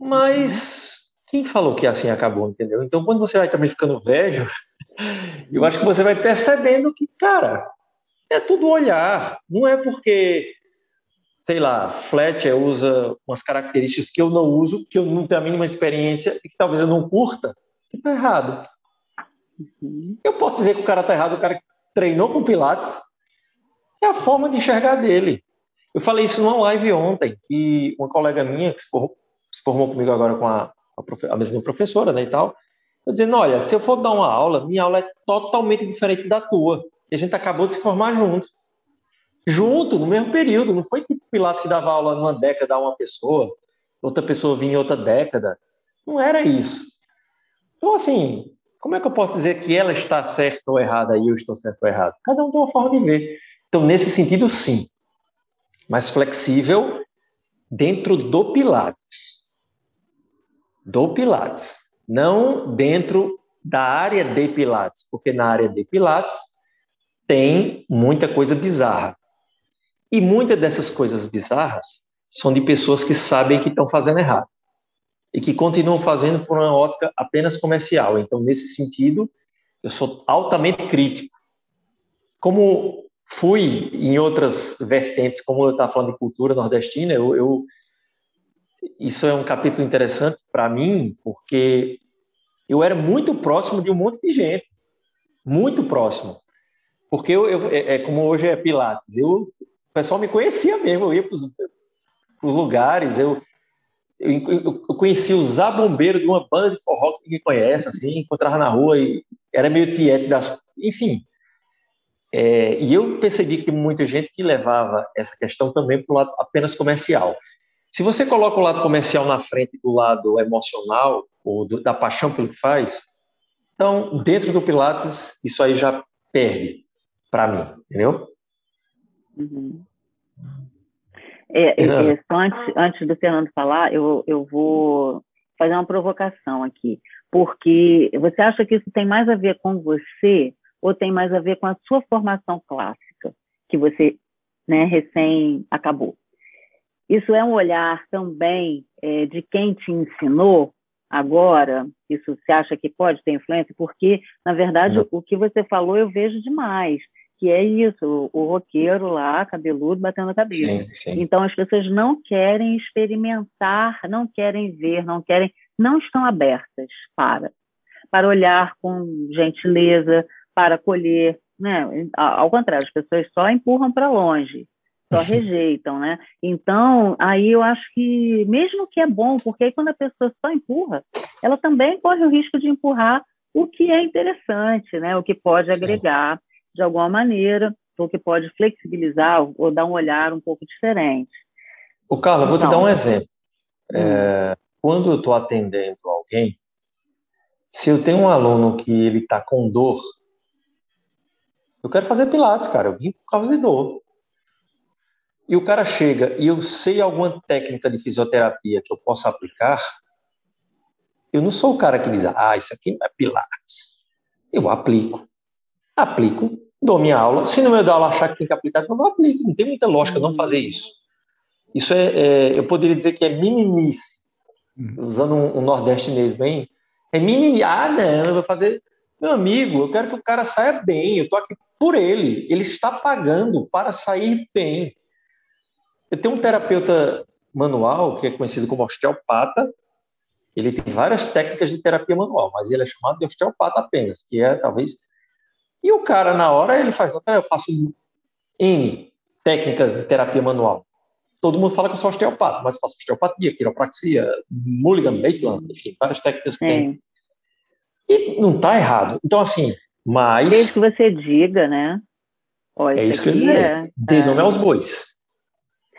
Mas quem falou que assim acabou, entendeu? Então, quando você vai também ficando velho, eu acho que você vai percebendo que, cara, é tudo olhar. Não é porque, sei lá, Fletcher usa umas características que eu não uso, que eu não tenho a mínima experiência e que talvez eu não curta, que tá errado. Eu posso dizer que o cara tá errado, o cara que treinou com Pilates é a forma de enxergar dele. Eu falei isso numa live ontem, e uma colega minha, que se formou comigo agora com a mesma professora, né, e tal, eu dizendo, olha, se eu for dar uma aula, minha aula é totalmente diferente da tua. E a gente acabou de se formar junto, no mesmo período. Não foi tipo Pilates que dava aula numa década a uma pessoa, outra pessoa vinha em outra década. Não era isso. Então, assim, como é que eu posso dizer que ela está certa ou errada e eu estou certo ou errado? Cada um tem uma forma de ver. Então, nesse sentido, sim. Mais flexível dentro do Pilates. Do Pilates. Não dentro da área de Pilates, porque na área de Pilates tem muita coisa bizarra. E muitas dessas coisas bizarras são de pessoas que sabem que estão fazendo errado e que continuam fazendo por uma ótica apenas comercial. Então, nesse sentido, eu sou altamente crítico. Como fui em outras vertentes, como eu estava falando de cultura nordestina, isso é um capítulo interessante para mim, porque eu era muito próximo de um monte de gente, muito próximo, porque como hoje é Pilates, o pessoal me conhecia mesmo, eu ia para os lugares, eu conhecia o Zá Bombeiro de uma banda de forró que ninguém conhece, assim, encontrava na rua, e era meio tiete das... Enfim... e eu percebi que tem muita gente que levava essa questão também para o lado apenas comercial. Se você coloca o lado comercial na frente do lado emocional ou da paixão pelo que faz, então, dentro do Pilates, isso aí já perde para mim, entendeu? Uhum. Só antes do Fernando falar, eu vou fazer uma provocação aqui, porque você acha que isso tem mais a ver com você ou tem mais a ver com a sua formação clássica, que você, né, recém acabou? Isso é um olhar também de quem te ensinou agora? Isso você acha que pode ter influência? Porque, na verdade, o que você falou eu vejo demais, que é isso, o roqueiro lá, cabeludo, batendo a cabeça. Sim. Então, as pessoas não querem experimentar, não querem ver, não estão abertas para olhar com gentileza, para colher, né? Ao contrário, as pessoas só empurram para longe, só rejeitam, né? Então, aí eu acho que, mesmo que é bom, porque aí quando a pessoa só empurra, ela também corre o risco de empurrar o que é interessante, né? O que pode agregar de alguma maneira, ou que pode flexibilizar, ou dar um olhar um pouco diferente. Ô, Carla, vou te dar um exemplo. Quando eu estou atendendo alguém, se eu tenho um aluno que ele está com dor, eu quero fazer Pilates, cara, eu vim por causa de dor. E o cara chega e eu sei alguma técnica de fisioterapia que eu possa aplicar, eu não sou o cara que diz, isso aqui não é Pilates. Eu aplico, dou minha aula, se não me dá aula achar que tem que aplicar, eu não aplico, não tem muita lógica não fazer isso. Isso eu poderia dizer que é meninice, usando um nordestinês bem, é meninice, eu vou fazer... Meu amigo, eu quero que o cara saia bem, eu estou aqui por ele, ele está pagando para sair bem. Eu tenho um terapeuta manual, que é conhecido como osteopata, ele tem várias técnicas de terapia manual, mas ele é chamado de osteopata apenas, que é talvez... E o cara, na hora, ele faz, eu faço N técnicas de terapia manual. Todo mundo fala que eu sou osteopata, mas eu faço osteopatia, quiropraxia, Mulligan, Maitland, enfim, várias técnicas que tem. E não está errado. Então, assim, mas... Desde que você diga, né? Olha, é isso que eu ia dizer. Dê nome aos bois.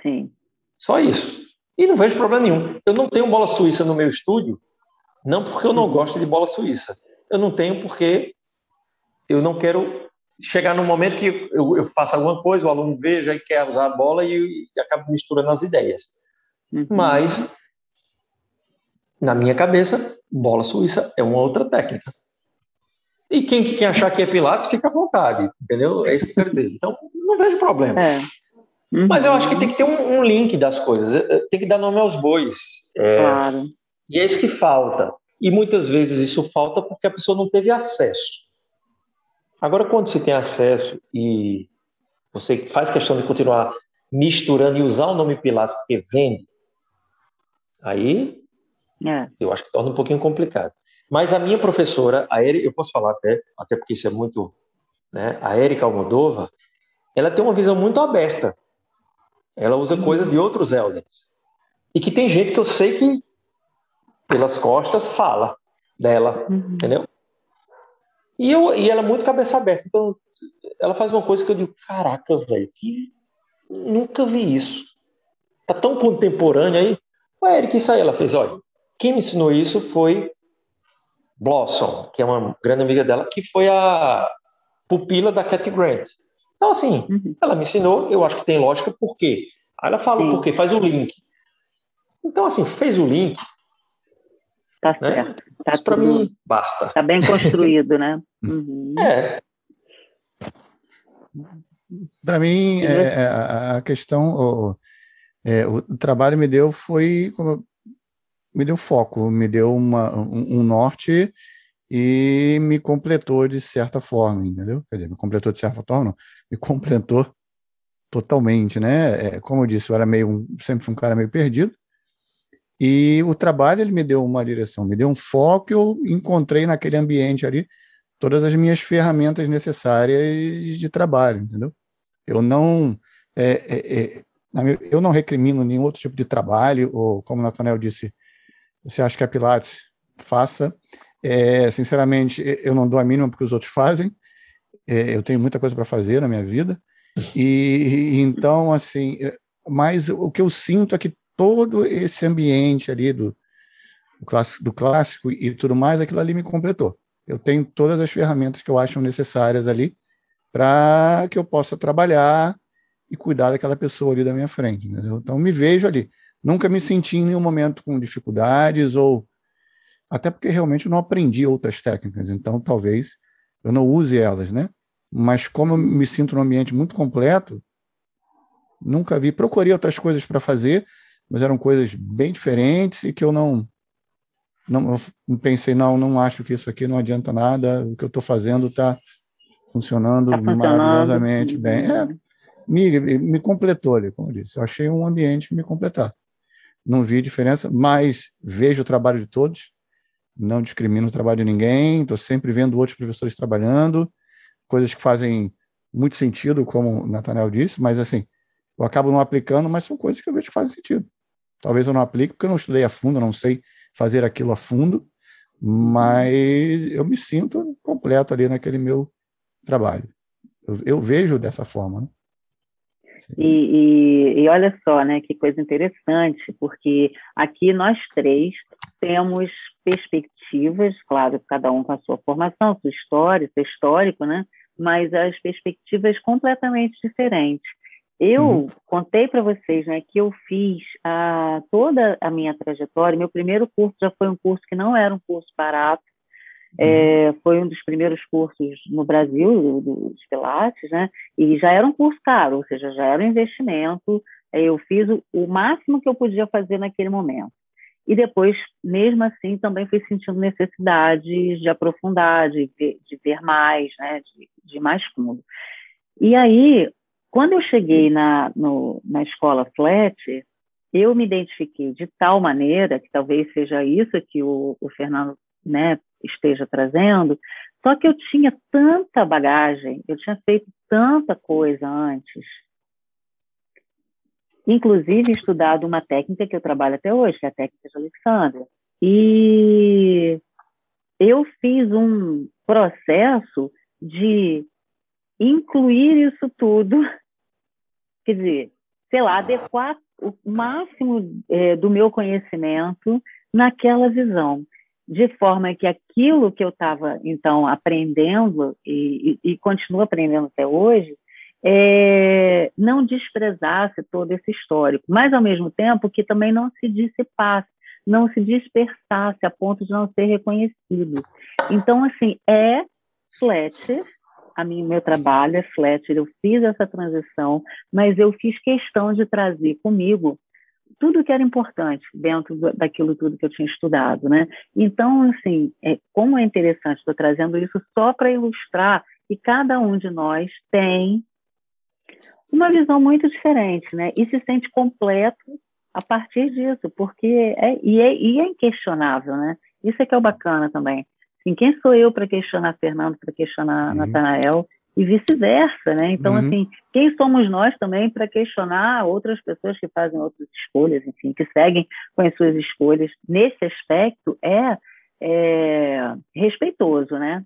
Sim. Só isso. E não vejo problema nenhum. Eu não tenho bola suíça no meu estúdio, não porque eu não gosto de bola suíça. Eu não tenho porque eu não quero chegar num momento que eu faça alguma coisa, o aluno veja e quer usar a bola e acaba misturando as ideias. Mas, na minha cabeça, bola suíça é uma outra técnica. E quem que quer achar que é Pilates, fica à vontade, entendeu? É isso que eu quero dizer. Então, não vejo problema. Mas eu acho que tem que ter um link das coisas, tem que dar nome aos bois. Claro. E é isso que falta. E muitas vezes isso falta porque a pessoa não teve acesso. Agora, quando você tem acesso e você faz questão de continuar misturando e usar o nome Pilates porque vende, aí eu acho que torna um pouquinho complicado. Mas a minha professora, a Erika, eu posso falar até porque isso é muito... Né, a Erika Modova, ela tem uma visão muito aberta. Ela usa coisas de outros elders. E que tem gente que eu sei que, pelas costas, fala dela, entendeu? E ela é muito cabeça aberta. Então, ela faz uma coisa que eu digo, caraca, velho, que nunca vi isso. Tá tão contemporânea aí. Ué, Erika, isso aí ela fez, olha, quem me ensinou isso foi Blossom, que é uma grande amiga dela, que foi a pupila da Cat Grant. Então, assim, ela me ensinou, eu acho que tem lógica, por quê? Aí ela fala por quê, faz o link. Então, assim, fez o link. Tá certo. Né? Tá, isso pra mim, basta. Tá bem construído, né? Pra mim, a questão, o trabalho me deu foi... me deu foco, me deu um norte e me completou de certa forma, entendeu? Quer dizer, me completou de certa forma, não. Me completou totalmente, né? Como eu disse, eu era sempre fui um cara meio perdido. E o trabalho, ele me deu uma direção, me deu um foco, eu encontrei naquele ambiente ali todas as minhas ferramentas necessárias de trabalho, entendeu? Eu não recrimino nenhum outro tipo de trabalho, ou como o Nathanael disse, você acha que é Pilates? Faça. Sinceramente, eu não dou a mínima porque os outros fazem. Eu tenho muita coisa para fazer na minha vida. E então, assim... Mas o que eu sinto é que todo esse ambiente ali do clássico e tudo mais, aquilo ali me completou. Eu tenho todas as ferramentas que eu acho necessárias ali para que eu possa trabalhar e cuidar daquela pessoa ali da minha frente. Entendeu? Então, me vejo ali. Nunca me senti em nenhum momento com dificuldades, ou até porque realmente eu não aprendi outras técnicas, então talvez eu não use elas, né? Mas como eu me sinto num ambiente muito completo, nunca vi, procurei outras coisas para fazer, mas eram coisas bem diferentes e que eu não pensei, não acho que isso aqui não adianta nada, o que eu estou fazendo está funcionando maravilhosamente bem. Me completou ali, como eu disse, eu achei um ambiente que me completasse. Não vi diferença, mas vejo o trabalho de todos, não discrimino o trabalho de ninguém, estou sempre vendo outros professores trabalhando, coisas que fazem muito sentido, como o Nathanael disse, mas assim, eu acabo não aplicando, mas são coisas que eu vejo que fazem sentido. Talvez eu não aplique, porque eu não estudei a fundo, eu não sei fazer aquilo a fundo, mas eu me sinto completo ali naquele meu trabalho. Eu vejo dessa forma, né? E olha só, né, que coisa interessante, porque aqui nós três temos perspectivas, claro, cada um com a sua formação, sua história, seu histórico, né, mas as perspectivas completamente diferentes. Eu contei para vocês, né, que eu fiz toda a minha trajetória. Meu primeiro curso já foi um curso que não era um curso barato, foi um dos primeiros cursos no Brasil dos Pilates, né? E já era um curso caro, ou seja, já era um investimento. Eu fiz o máximo que eu podia fazer naquele momento. E depois, mesmo assim, também fui sentindo necessidade de aprofundar, de ver mais, né? De mais fundo. E aí, quando eu cheguei na escola Fletcher, eu me identifiquei de tal maneira, que talvez seja isso que o Fernando, né, esteja trazendo, só que eu tinha tanta bagagem, eu tinha feito tanta coisa antes, inclusive estudado uma técnica que eu trabalho até hoje, que é a técnica de Alexander, e eu fiz um processo de incluir isso tudo, quer dizer, sei lá, adequar o máximo do meu conhecimento naquela visão, de forma que aquilo que eu estava, então, aprendendo e continuo aprendendo até hoje, não desprezasse todo esse histórico, mas, ao mesmo tempo, que também não se dissipasse, não se dispersasse a ponto de não ser reconhecido. Então, assim, é Fletcher, meu trabalho é Fletcher, eu fiz essa transição, mas eu fiz questão de trazer comigo tudo que era importante dentro daquilo tudo que eu tinha estudado, né? Então, assim, como é interessante, estou trazendo isso só para ilustrar que cada um de nós tem uma visão muito diferente, né? E se sente completo a partir disso, porque é inquestionável, né? Isso é que é o bacana também. Assim, quem sou eu para questionar Fernando, para questionar Nathanael, e vice-versa, né? Então, assim, quem somos nós também para questionar outras pessoas que fazem outras escolhas, enfim, que seguem com as suas escolhas. Nesse aspecto, é respeitoso, né?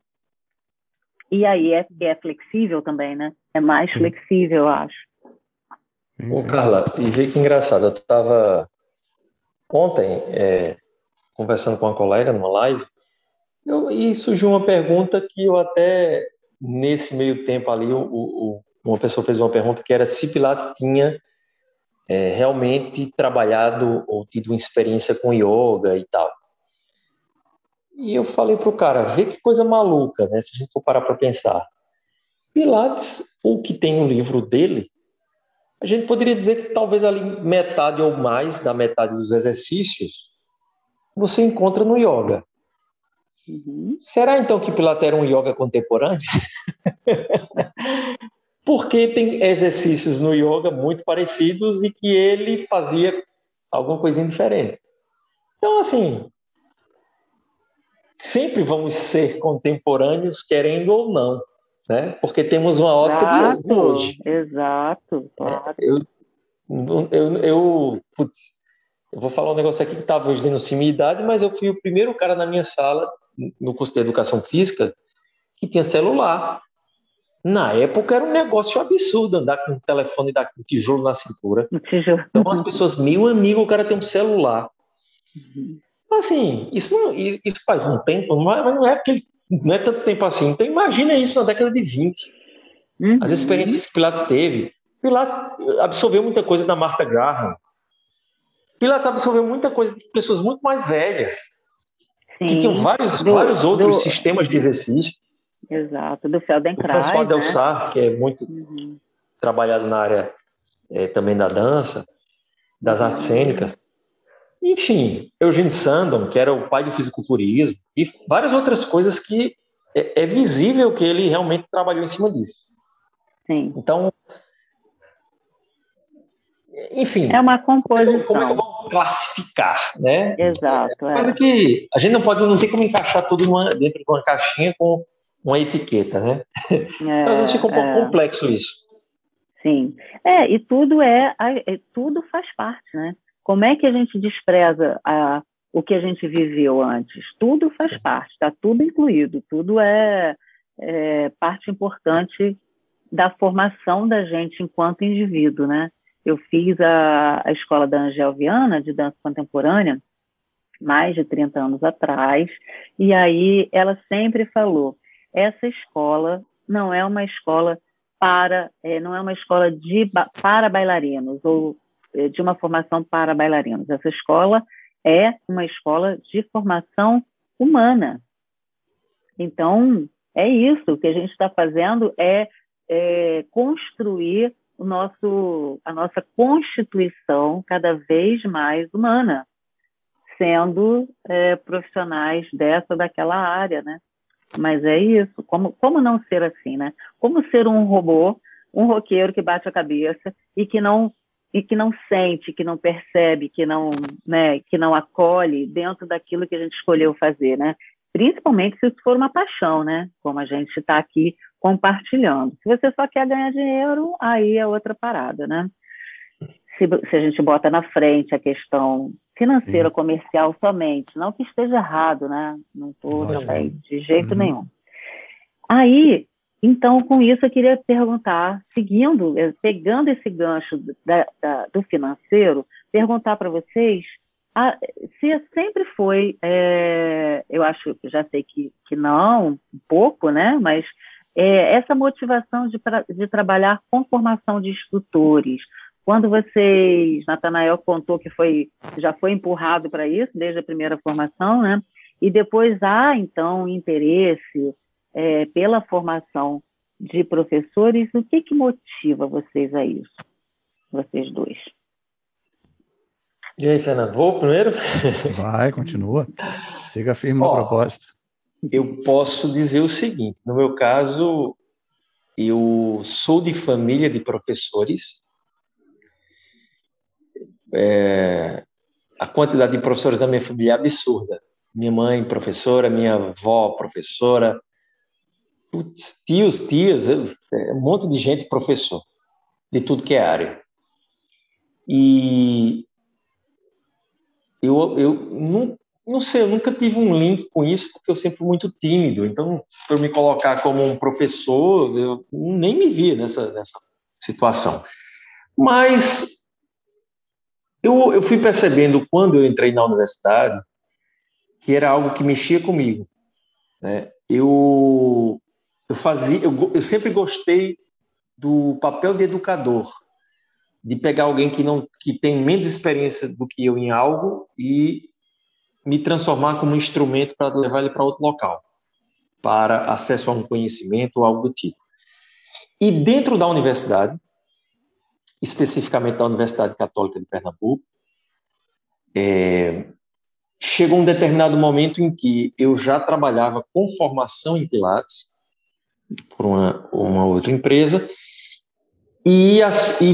E aí é flexível também, né? É mais flexível, eu acho. Sim, sim. Ô, Carla, e vê que engraçado, eu estava ontem conversando com uma colega numa live, e surgiu uma pergunta que eu até, nesse meio tempo ali, uma pessoa fez uma pergunta que era se Pilates tinha realmente trabalhado ou tido uma experiência com yoga e tal. E eu falei para o cara, vê que coisa maluca, né? Se a gente for parar para pensar. Pilates, o que tem no livro dele, a gente poderia dizer que talvez ali metade ou mais da metade dos exercícios você encontra no yoga. Será, então, que Pilates era um yoga contemporâneo? Porque tem exercícios no yoga muito parecidos e que ele fazia alguma coisinha diferente. Então, assim, sempre vamos ser contemporâneos, querendo ou não, né? Porque temos uma ótica de hoje. Exato, claro. Eu vou falar um negócio aqui que estava dizendo similaridade, mas eu fui o primeiro cara na minha sala no curso de educação física que tinha celular. Na época era um negócio absurdo andar com o telefone e dar com tijolo na cintura. Então as pessoas, meu amigo, o cara tem um celular. Assim, isso faz um tempo, mas não é tanto tempo assim. Então imagina isso na década de 20. As experiências que Pilates teve. Pilates absorveu muita coisa da Martha Graham. Pilates absorveu muita coisa de pessoas muito mais velhas. Sim, que tinham vários outros sistemas de exercício. Exato, do Feldenkrais. O François Delsart, que é muito trabalhado na área também da dança, das artes cênicas. Enfim, Eugênio Sandon, que era o pai do fisiculturismo, e várias outras coisas que é visível que ele realmente trabalhou em cima disso. Sim. Então, enfim, é uma composição. Como é que vão classificar, né? Exato. Coisa que a gente não tem como encaixar tudo dentro de uma caixinha com uma etiqueta, né? Então, às vezes fica um pouco complexo isso. Sim. E tudo tudo faz parte, né? Como é que a gente despreza o que a gente viveu antes? Tudo faz parte, está tudo incluído, tudo é parte importante da formação da gente enquanto indivíduo, né? Eu fiz a escola da Angel Viana, de dança contemporânea, mais de 30 anos atrás, e aí ela sempre falou, essa escola não é uma escola para bailarinos, ou de uma formação para bailarinos. Essa escola é uma escola de formação humana. Então, é isso. O que a gente está fazendo é construir a nossa constituição cada vez mais humana, sendo profissionais daquela área, né? Mas é isso, como não ser assim, né? Como ser um robô, um roqueiro que bate a cabeça e que não e que não sente, que não percebe, que não, né, que não acolhe dentro daquilo que a gente escolheu fazer, né? Principalmente se isso for uma paixão, né? Como a gente está aqui compartilhando. Se você só quer ganhar dinheiro, aí é outra parada, né? Se a gente bota na frente a questão financeira, comercial somente, não que esteja errado, né? Não estou também de jeito nenhum. Aí, então, com isso, eu queria perguntar, seguindo, pegando esse gancho do financeiro, perguntar para vocês se sempre foi, eu acho, já sei que não, um pouco, né? Mas essa motivação de trabalhar com formação de instrutores. Quando vocês, Nathanael contou que já foi empurrado para isso, desde a primeira formação, né? E depois há, então, interesse pela formação de professores. O que motiva vocês a isso, vocês dois? E aí, Fernando, vou primeiro? Vai, continua. Siga firme na proposta. Eu posso dizer o seguinte, no meu caso, eu sou de família de professores. A quantidade de professores da minha família é absurda. Minha mãe, professora, minha avó, professora, tios, tias, um monte de gente professor, de tudo que é área. E eu não sei, eu nunca tive um link com isso, porque eu sempre fui muito tímido. Então, para eu me colocar como um professor, eu nem me via nessa situação. Mas eu fui percebendo, quando eu entrei na universidade, que era algo que mexia comigo, né? Eu sempre gostei do papel de educador, de pegar alguém que tem menos experiência do que eu em algo e me transformar como instrumento para levar ele para outro local, para acesso a um conhecimento ou algo do tipo. E dentro da universidade, especificamente da Universidade Católica de Pernambuco, chegou um determinado momento em que eu já trabalhava com formação em Pilates por uma outra empresa e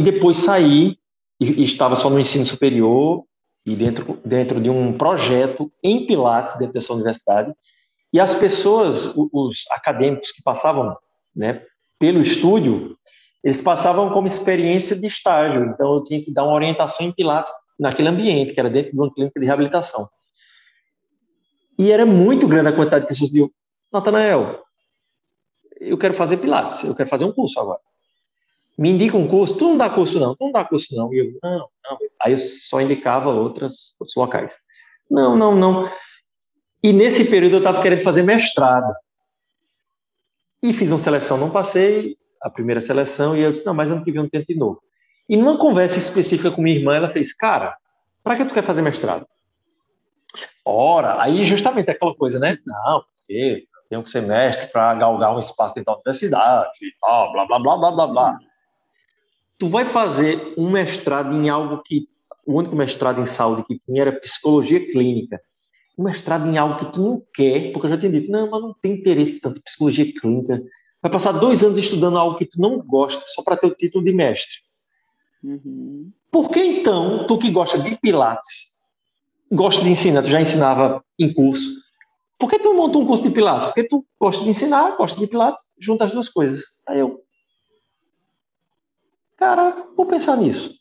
depois saí e estava só no ensino superior e dentro de um projeto em Pilates dentro dessa universidade, e as pessoas, os acadêmicos que passavam, né, pelo estúdio, eles passavam como experiência de estágio, então eu tinha que dar uma orientação em Pilates naquele ambiente, que era dentro de uma clínica de reabilitação. E era muito grande a quantidade de pessoas que diziam: Nathanael, eu quero fazer Pilates, eu quero fazer um curso agora. Me indica um curso. Tu não dá curso não, tu não dá curso não. E eu, não. Aí eu só indicava outros locais. Não. E nesse período eu estava querendo fazer mestrado. E fiz uma seleção, não passei a primeira seleção, e eu disse: não, mas ano que vem eu não tento de novo. E numa conversa específica com minha irmã, ela fez: cara, para que tu quer fazer mestrado? Ora, aí justamente aquela coisa, né? Não, porque eu tenho que ser mestre para galgar um espaço dentro da universidade, blá, blá, blá. Tu vai fazer um mestrado em algo que... O único mestrado em saúde que tinha era psicologia clínica. Um mestrado em algo que tu não quer, porque eu já tinha dito: não, mas não tem interesse tanto em psicologia clínica. Vai passar 2 anos estudando algo que tu não gosta só para ter o título de mestre. Por que então, tu que gosta de Pilates, gosta de ensinar, tu já ensinava em curso, por que tu monta um curso de Pilates? Porque tu gosta de ensinar, gosta de Pilates, junta as duas coisas. Aí eu, cara, vou pensar nisso.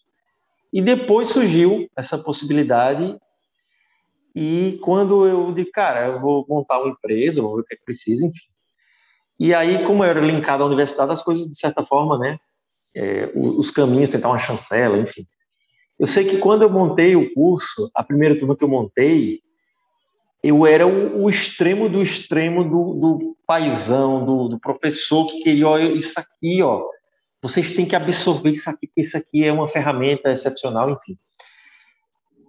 E depois surgiu essa possibilidade, e quando eu digo: cara, eu vou montar uma empresa, vou ver o que é que precisa, enfim. E aí, como eu era linkado à universidade, as coisas, de certa forma, né, os caminhos, tentar uma chancela, enfim. Eu sei que quando eu montei o curso, a primeira turma que eu montei, eu era o extremo do extremo do paizão, do professor que queria: ó, isso aqui, ó, vocês têm que absorver isso aqui, porque isso aqui é uma ferramenta excepcional, enfim.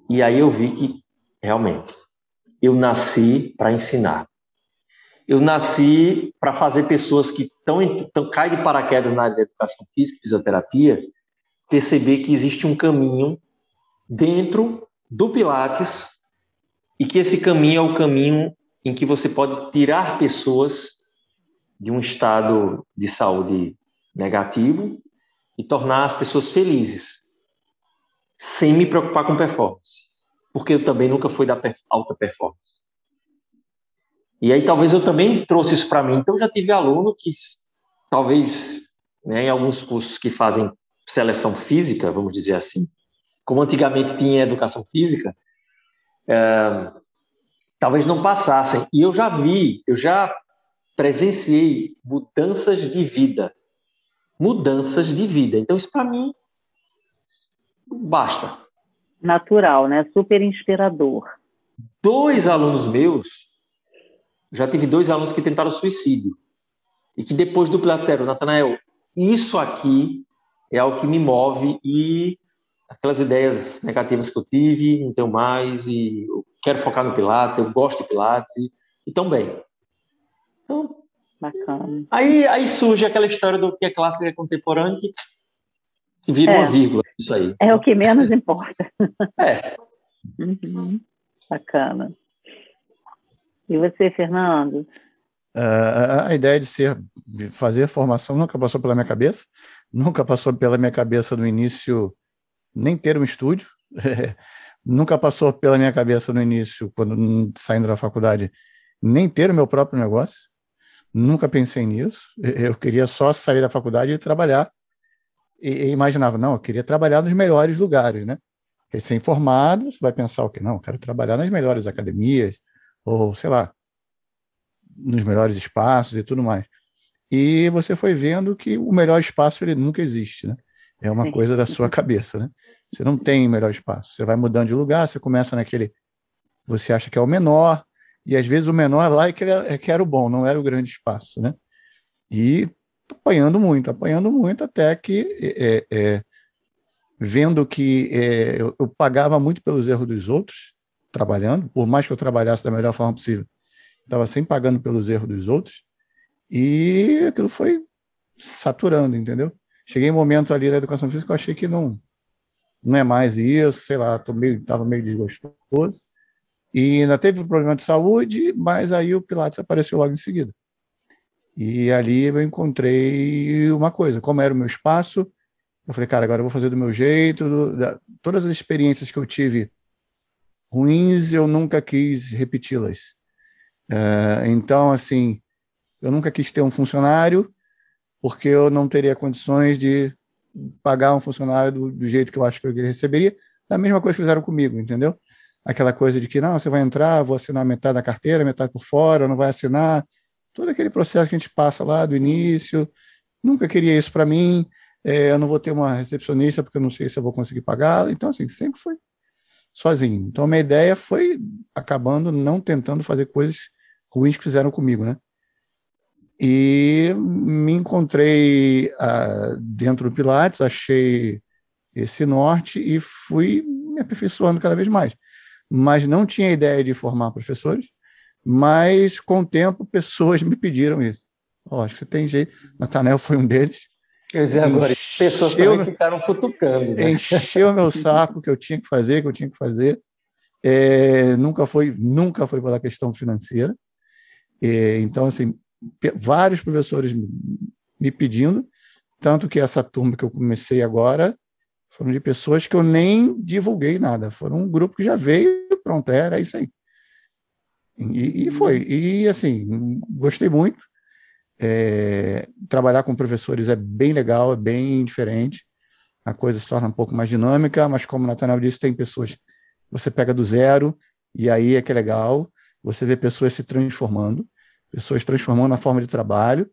E aí eu vi que, realmente, eu nasci para ensinar. Eu nasci para fazer pessoas que caem de paraquedas na área da educação física e fisioterapia perceber que existe um caminho dentro do Pilates, e que esse caminho é o caminho em que você pode tirar pessoas de um estado de saúde negativo e tornar as pessoas felizes. sem me preocupar com performance, porque eu também nunca fui da alta performance. E aí talvez eu também trouxe isso para mim. Então já tive aluno que talvez, né, em alguns cursos que fazem seleção física, vamos dizer assim, como antigamente tinha educação física, talvez não passassem. E eu já vi, eu já presenciei mudanças de vida. Mudanças de vida. Então isso para mim basta. Natural, né? Super inspirador. Dois alunos meus, já tive dois alunos que tentaram suicídio e que depois do Pilates disseram: Nathanael, isso aqui é o que me move, e aquelas ideias negativas que eu tive, não tenho mais, e eu quero focar no Pilates, eu gosto de Pilates, e tão bem. Então, bacana. Aí surge aquela história do que é clássico e é contemporâneo, que vira uma vírgula, isso aí. É o que menos importa. É. Uhum. Bacana. E você, Fernando? A ideia de fazer formação nunca passou pela minha cabeça. Nunca passou pela minha cabeça no início nem ter um estúdio. Nunca passou pela minha cabeça no início, quando saindo da faculdade, nem ter o meu próprio negócio. Nunca pensei nisso. Eu queria só sair da faculdade e trabalhar. E imaginava, não, eu queria trabalhar nos melhores lugares, né? Recém-formado, você vai pensar o quê? Não, eu quero trabalhar nas melhores academias, ou sei lá, nos melhores espaços e tudo mais. E você foi vendo que o melhor espaço ele nunca existe, né? É uma coisa da sua cabeça, né? Você não tem melhor espaço. Você vai mudando de lugar, você começa naquele... Você acha que é o menor, e às vezes o menor lá é que era o bom, não era o grande espaço, né? E apanhando muito, até que... vendo que eu pagava muito pelos erros dos outros, trabalhando, por mais que eu trabalhasse da melhor forma possível, estava sempre pagando pelos erros dos outros, e aquilo foi saturando, entendeu? Cheguei em um momento ali na educação física que eu achei que não é mais isso, sei lá, estava meio desgostoso, e ainda teve um problema de saúde, mas aí o Pilates apareceu logo em seguida. E ali eu encontrei uma coisa, como era o meu espaço, eu falei, cara, agora eu vou fazer do meu jeito, todas as experiências que eu tive ruins, eu nunca quis repeti-las. Então, assim, eu nunca quis ter um funcionário, porque eu não teria condições de pagar um funcionário do jeito que eu acho que eu receberia, da mesma coisa que fizeram comigo, entendeu? Aquela coisa de que, não, você vai entrar, vou assinar metade da carteira, metade por fora, não vai assinar, todo aquele processo que a gente passa lá do início, nunca queria isso para mim, eu não vou ter uma recepcionista, porque eu não sei se eu vou conseguir pagar, então, assim, sempre foi sozinho. Então, a minha ideia foi acabando não tentando fazer coisas ruins que fizeram comigo, né? E me encontrei dentro do Pilates, achei esse norte e fui me aperfeiçoando cada vez mais. Mas não tinha ideia de formar professores, mas com o tempo pessoas me pediram isso. Oh, acho que você tem jeito. Nathanael foi um deles. Quer dizer, agora, as pessoas também ficaram cutucando. Né? Encheu meu saco, que eu tinha que fazer, Nunca foi pela questão financeira. Então, assim, vários professores me pedindo, tanto que essa turma que eu comecei agora foram de pessoas que eu nem divulguei nada. Foram um grupo que já veio, pronto, era isso aí. E foi. E, assim, gostei muito. Trabalhar com professores é bem legal, é bem diferente, a coisa se torna um pouco mais dinâmica, mas como o Nathanael disse, tem pessoas que você pega do zero, e aí é que é legal, você vê pessoas se transformando, a forma de trabalho,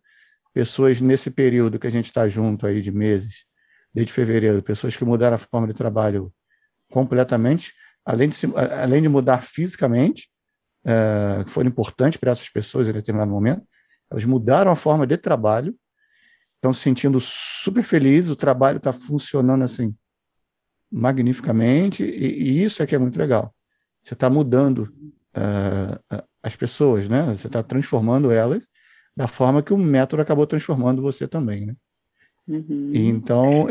pessoas nesse período que a gente está junto aí de meses, desde fevereiro, pessoas que mudaram a forma de trabalho completamente, além de mudar fisicamente, que foi importante para essas pessoas em determinado momento, elas mudaram a forma de trabalho, estão se sentindo super felizes, o trabalho está funcionando assim magnificamente, e isso é que é muito legal. Você está mudando as pessoas, né? Você está transformando elas da forma que o método acabou transformando você também, né? Uhum. Então,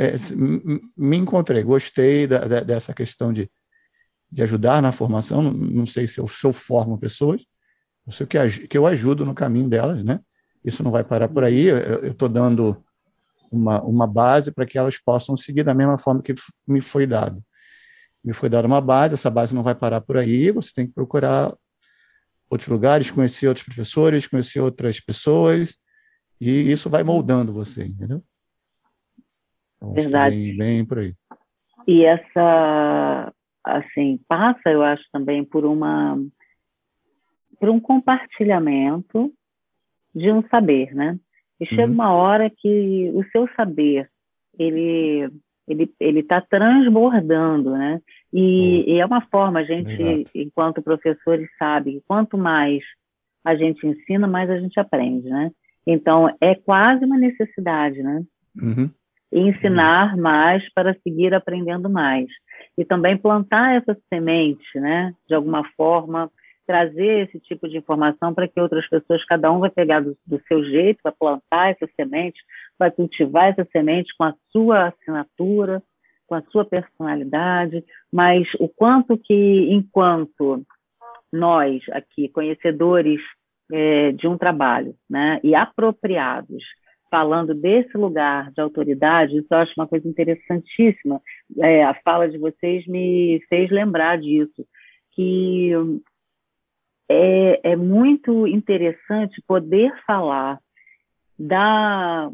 me encontrei, gostei dessa questão de ajudar na formação, não sei se eu formo pessoas, eu sei que eu ajudo no caminho delas, né? Isso não vai parar por aí, eu estou dando uma base para que elas possam seguir da mesma forma que me foi dado. me foi dada uma base, essa base não vai parar por aí, você tem que procurar outros lugares, conhecer outros professores, conhecer outras pessoas, e isso vai moldando você, entendeu? Então, verdade. Bem, bem por aí. E essa, assim, passa, eu acho, também por um compartilhamento de um saber, né? E chega uma hora que o seu saber, ele está transbordando, né? E é uma forma, a gente, enquanto professores, sabe que quanto mais a gente ensina, mais a gente aprende, né? Então, é quase uma necessidade, né? Ensinar mais para seguir aprendendo mais. E também plantar essa semente, né? De alguma forma, trazer esse tipo de informação para que outras pessoas, cada um vai pegar do seu jeito, vai plantar essa semente, vai cultivar essa semente com a sua assinatura, com a sua personalidade, mas o quanto que, enquanto nós aqui, conhecedores de um trabalho, né, e apropriados, falando desse lugar de autoridade, isso eu acho uma coisa interessantíssima. A fala de vocês me fez lembrar disso, que é muito interessante poder falar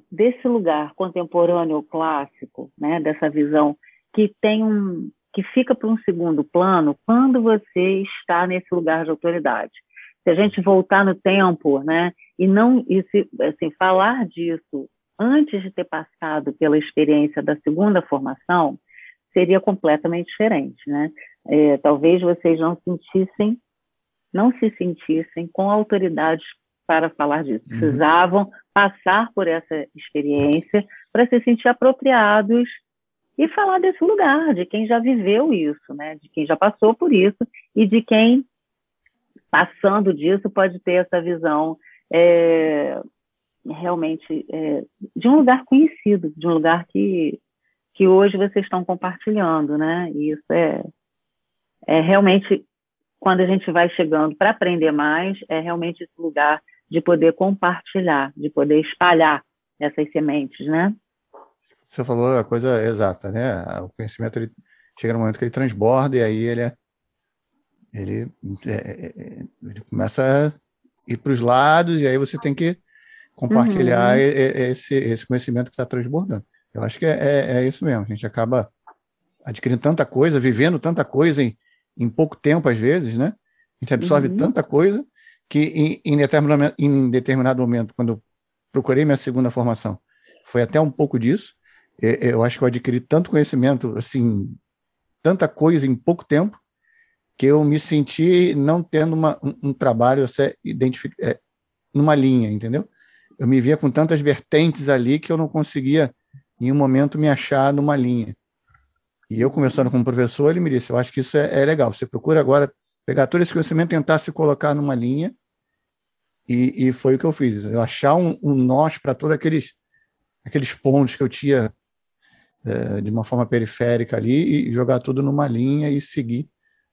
desse lugar contemporâneo clássico, né, dessa visão que fica para um segundo plano quando você está nesse lugar de autoridade. Se a gente voltar no tempo, né, e falar disso antes de ter passado pela experiência da segunda formação, seria completamente diferente, né? Talvez vocês não se sentissem com autoridade para falar disso. Precisavam passar por essa experiência para se sentir apropriados e falar desse lugar, de quem já viveu isso, né? De quem já passou por isso e de quem, passando disso, pode ter essa visão realmente de um lugar conhecido, de um lugar que hoje vocês estão compartilhando, né? E isso é realmente... Quando a gente vai chegando para aprender mais, é realmente esse lugar de poder compartilhar, de poder espalhar essas sementes, né? Você falou a coisa exata, né? O conhecimento, ele chega no momento que ele transborda e aí ele começa a ir para os lados e aí você tem que compartilhar esse conhecimento que está transbordando. Eu acho que é isso mesmo. A gente acaba adquirindo tanta coisa, vivendo tanta coisa em pouco tempo, às vezes, né? A gente absorve tanta coisa que em determinado momento, quando eu procurei minha segunda formação, foi até um pouco disso. Eu acho que eu adquiri tanto conhecimento, assim, tanta coisa em pouco tempo, que eu me senti não tendo um trabalho numa linha, entendeu? Eu me via com tantas vertentes ali que eu não conseguia, em um momento, me achar numa linha. E eu, conversando com o professor, ele me disse, eu acho que isso é legal, você procura agora pegar todo esse conhecimento, tentar se colocar numa linha, e foi o que eu fiz, eu achar um nó para todos aqueles pontos que eu tinha de uma forma periférica ali, e jogar tudo numa linha e seguir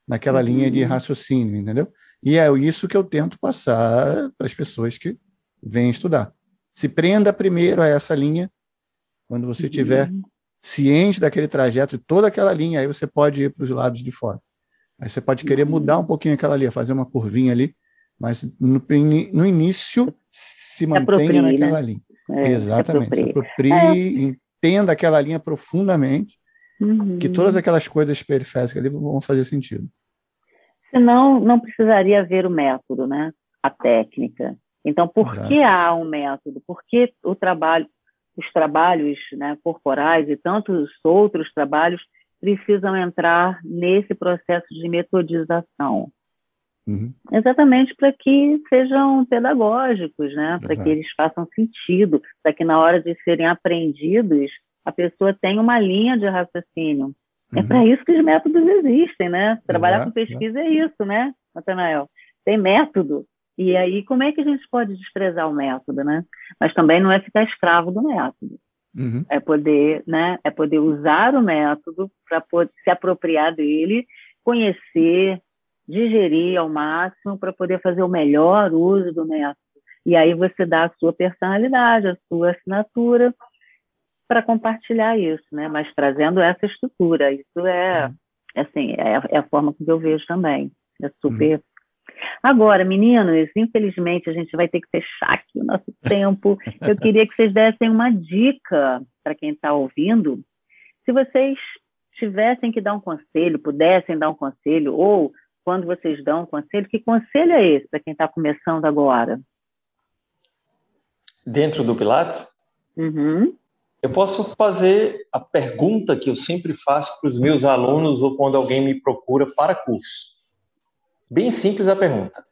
naquela linha de raciocínio, entendeu? E é isso que eu tento passar para as pessoas que vêm estudar. Se prenda primeiro a essa linha, quando você tiver... ciente daquele trajeto e toda aquela linha, aí você pode ir para os lados de fora. Aí você pode querer mudar um pouquinho aquela linha, fazer uma curvinha ali, mas no início se mantenha naquela linha. Exatamente. Se aproprie, entenda aquela linha profundamente, que todas aquelas coisas periféricas ali vão fazer sentido. Senão, não precisaria haver o método, né? A técnica. Então, por que há um método? Por que o trabalho... Os trabalhos, né, corporais e tantos outros trabalhos precisam entrar nesse processo de metodização. Exatamente para que sejam pedagógicos, né, para que eles façam sentido, para que na hora de serem aprendidos, a pessoa tenha uma linha de raciocínio. É para isso que os métodos existem, né? Trabalhar com pesquisa é isso, né, Nathanael? Tem método. E aí, como é que a gente pode desprezar o método, né? Mas também não é ficar escravo do método. É poder, né? É poder usar o método para se apropriar dele, conhecer, digerir ao máximo para poder fazer o melhor uso do método. E aí você dá a sua personalidade, a sua assinatura para compartilhar isso, né? Mas trazendo essa estrutura. Isso é assim, é a forma que eu vejo também. É super... Agora, meninos, infelizmente a gente vai ter que fechar aqui o nosso tempo. Eu queria que vocês dessem uma dica para quem está ouvindo. Se vocês tivessem que dar um conselho, pudessem dar um conselho, ou quando vocês dão um conselho, que conselho é esse para quem está começando agora? Dentro do Pilates? Uhum. Eu posso fazer a pergunta que eu sempre faço para os meus alunos ou quando alguém me procura para curso. Bem simples a pergunta.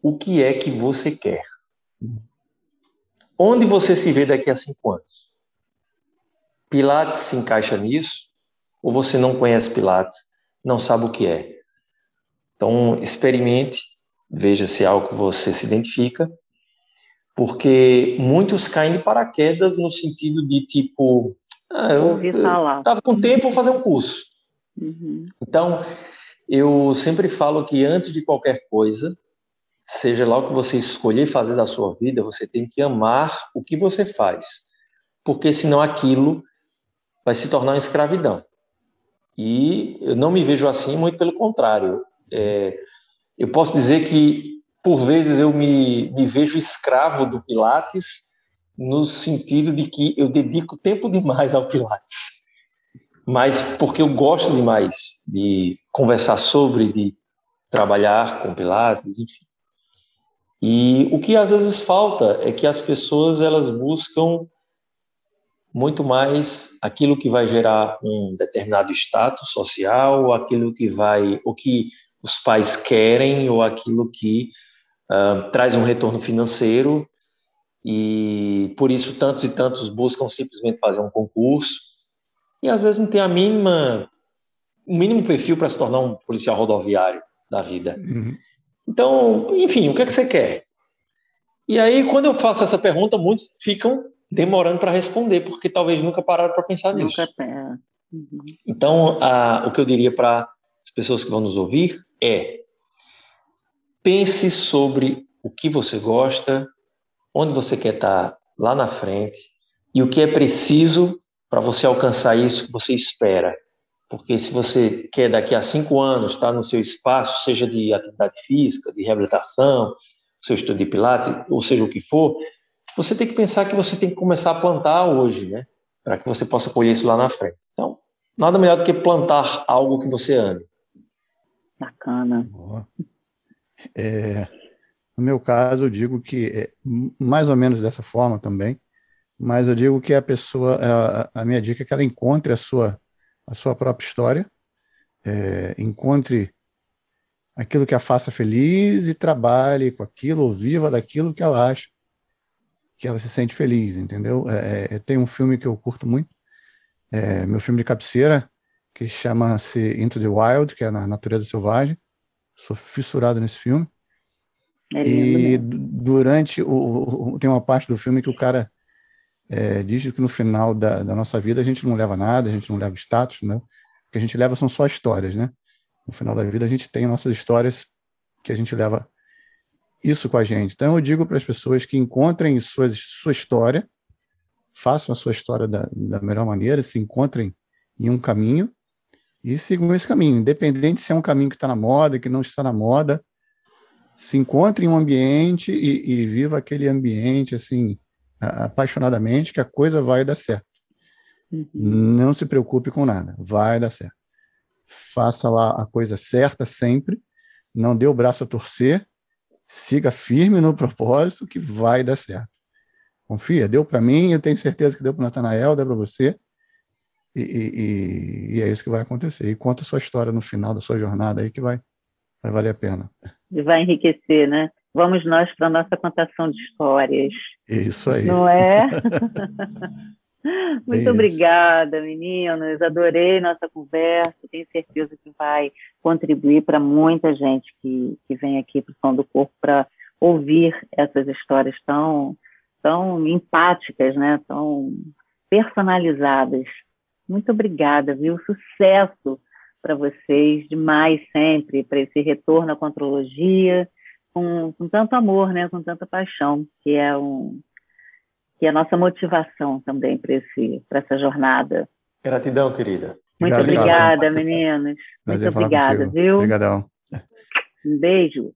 O que é que você quer? Onde você se vê daqui a 5 anos? Pilates se encaixa nisso? Ou você não conhece Pilates, não sabe o que é? Então, experimente, veja se é algo que você se identifica, porque muitos caem de paraquedas no sentido de, tipo, eu estava com tempo, vou fazer um curso. Uhum. Então... eu sempre falo que antes de qualquer coisa, seja lá o que você escolher fazer da sua vida, você tem que amar o que você faz, porque senão aquilo vai se tornar uma escravidão. E eu não me vejo assim, muito pelo contrário. Eu posso dizer que, por vezes, eu me vejo escravo do Pilates, no sentido de que eu dedico tempo demais ao Pilates. Mas porque eu gosto demais de conversar sobre, de trabalhar com Pilates, enfim. E o que às vezes falta é que as pessoas, elas buscam muito mais aquilo que vai gerar um determinado status social, aquilo que vai, o que os pais querem, ou aquilo que traz um retorno financeiro. E por isso tantos e tantos buscam simplesmente fazer um concurso. E às vezes não tem o mínimo perfil para se tornar um policial rodoviário da vida. Uhum. Então, enfim, o que é que você quer? E aí, quando eu faço essa pergunta, muitos ficam demorando para responder, porque talvez nunca pararam para pensar nisso. Uhum. Então, o que eu diria para as pessoas que vão nos ouvir é: pense sobre o que você gosta, onde você quer estar lá na frente e o que é preciso para você alcançar isso que você espera. Porque se você quer daqui a 5 anos estar no seu espaço, seja de atividade física, de reabilitação, seu estudo de Pilates, ou seja o que for, você tem que pensar que você tem que começar a plantar hoje, né? Para que você possa colher isso lá na frente. Então, nada melhor do que plantar algo que você ama. Bacana. No meu caso, eu digo que é mais ou menos dessa forma também. Mas eu digo que a pessoa, a minha dica é que ela encontre a sua própria história, encontre aquilo que a faça feliz e trabalhe com aquilo, ou viva daquilo que ela acha, que ela se sente feliz, entendeu? Tem um filme que eu curto muito, meu filme de cabeceira, que chama-se Into the Wild, que é na natureza selvagem. Sou fissurado nesse filme. E durante tem uma parte do filme que o cara diz que no final da nossa vida a gente não leva nada, a gente não leva status, né? O que a gente leva são só histórias, né? No final da vida a gente tem nossas histórias que a gente leva isso com a gente. Então eu digo para as pessoas que encontrem sua história, façam a sua história da melhor maneira, se encontrem em um caminho e sigam esse caminho, independente se é um caminho que está na moda, que não está na moda, se encontrem em um ambiente e viva aquele ambiente assim, apaixonadamente, que a coisa vai dar certo. Uhum. Não se preocupe com nada, vai dar certo. Faça lá a coisa certa sempre, não dê o braço a torcer, siga firme no propósito que vai dar certo. Confia, deu para mim, eu tenho certeza que deu para o Nathanael, deu para você, e é isso que vai acontecer. E conta a sua história no final da sua jornada aí que vai valer a pena. E vai enriquecer, né? Vamos nós para a nossa contação de histórias. Isso aí. Não é? Muito obrigada, meninos. Adorei nossa conversa. Tenho certeza que vai contribuir para muita gente que vem aqui para o Som do Corpo para ouvir essas histórias tão empáticas, né? Tão personalizadas. Muito obrigada, viu? Sucesso para vocês demais sempre, para esse retorno à contrologia. Com tanto amor, né? Com tanta paixão, que é a nossa motivação também para essa jornada. Gratidão, querida. Muito obrigada, meninas. Muito obrigada, viu? Obrigadão. Um beijo.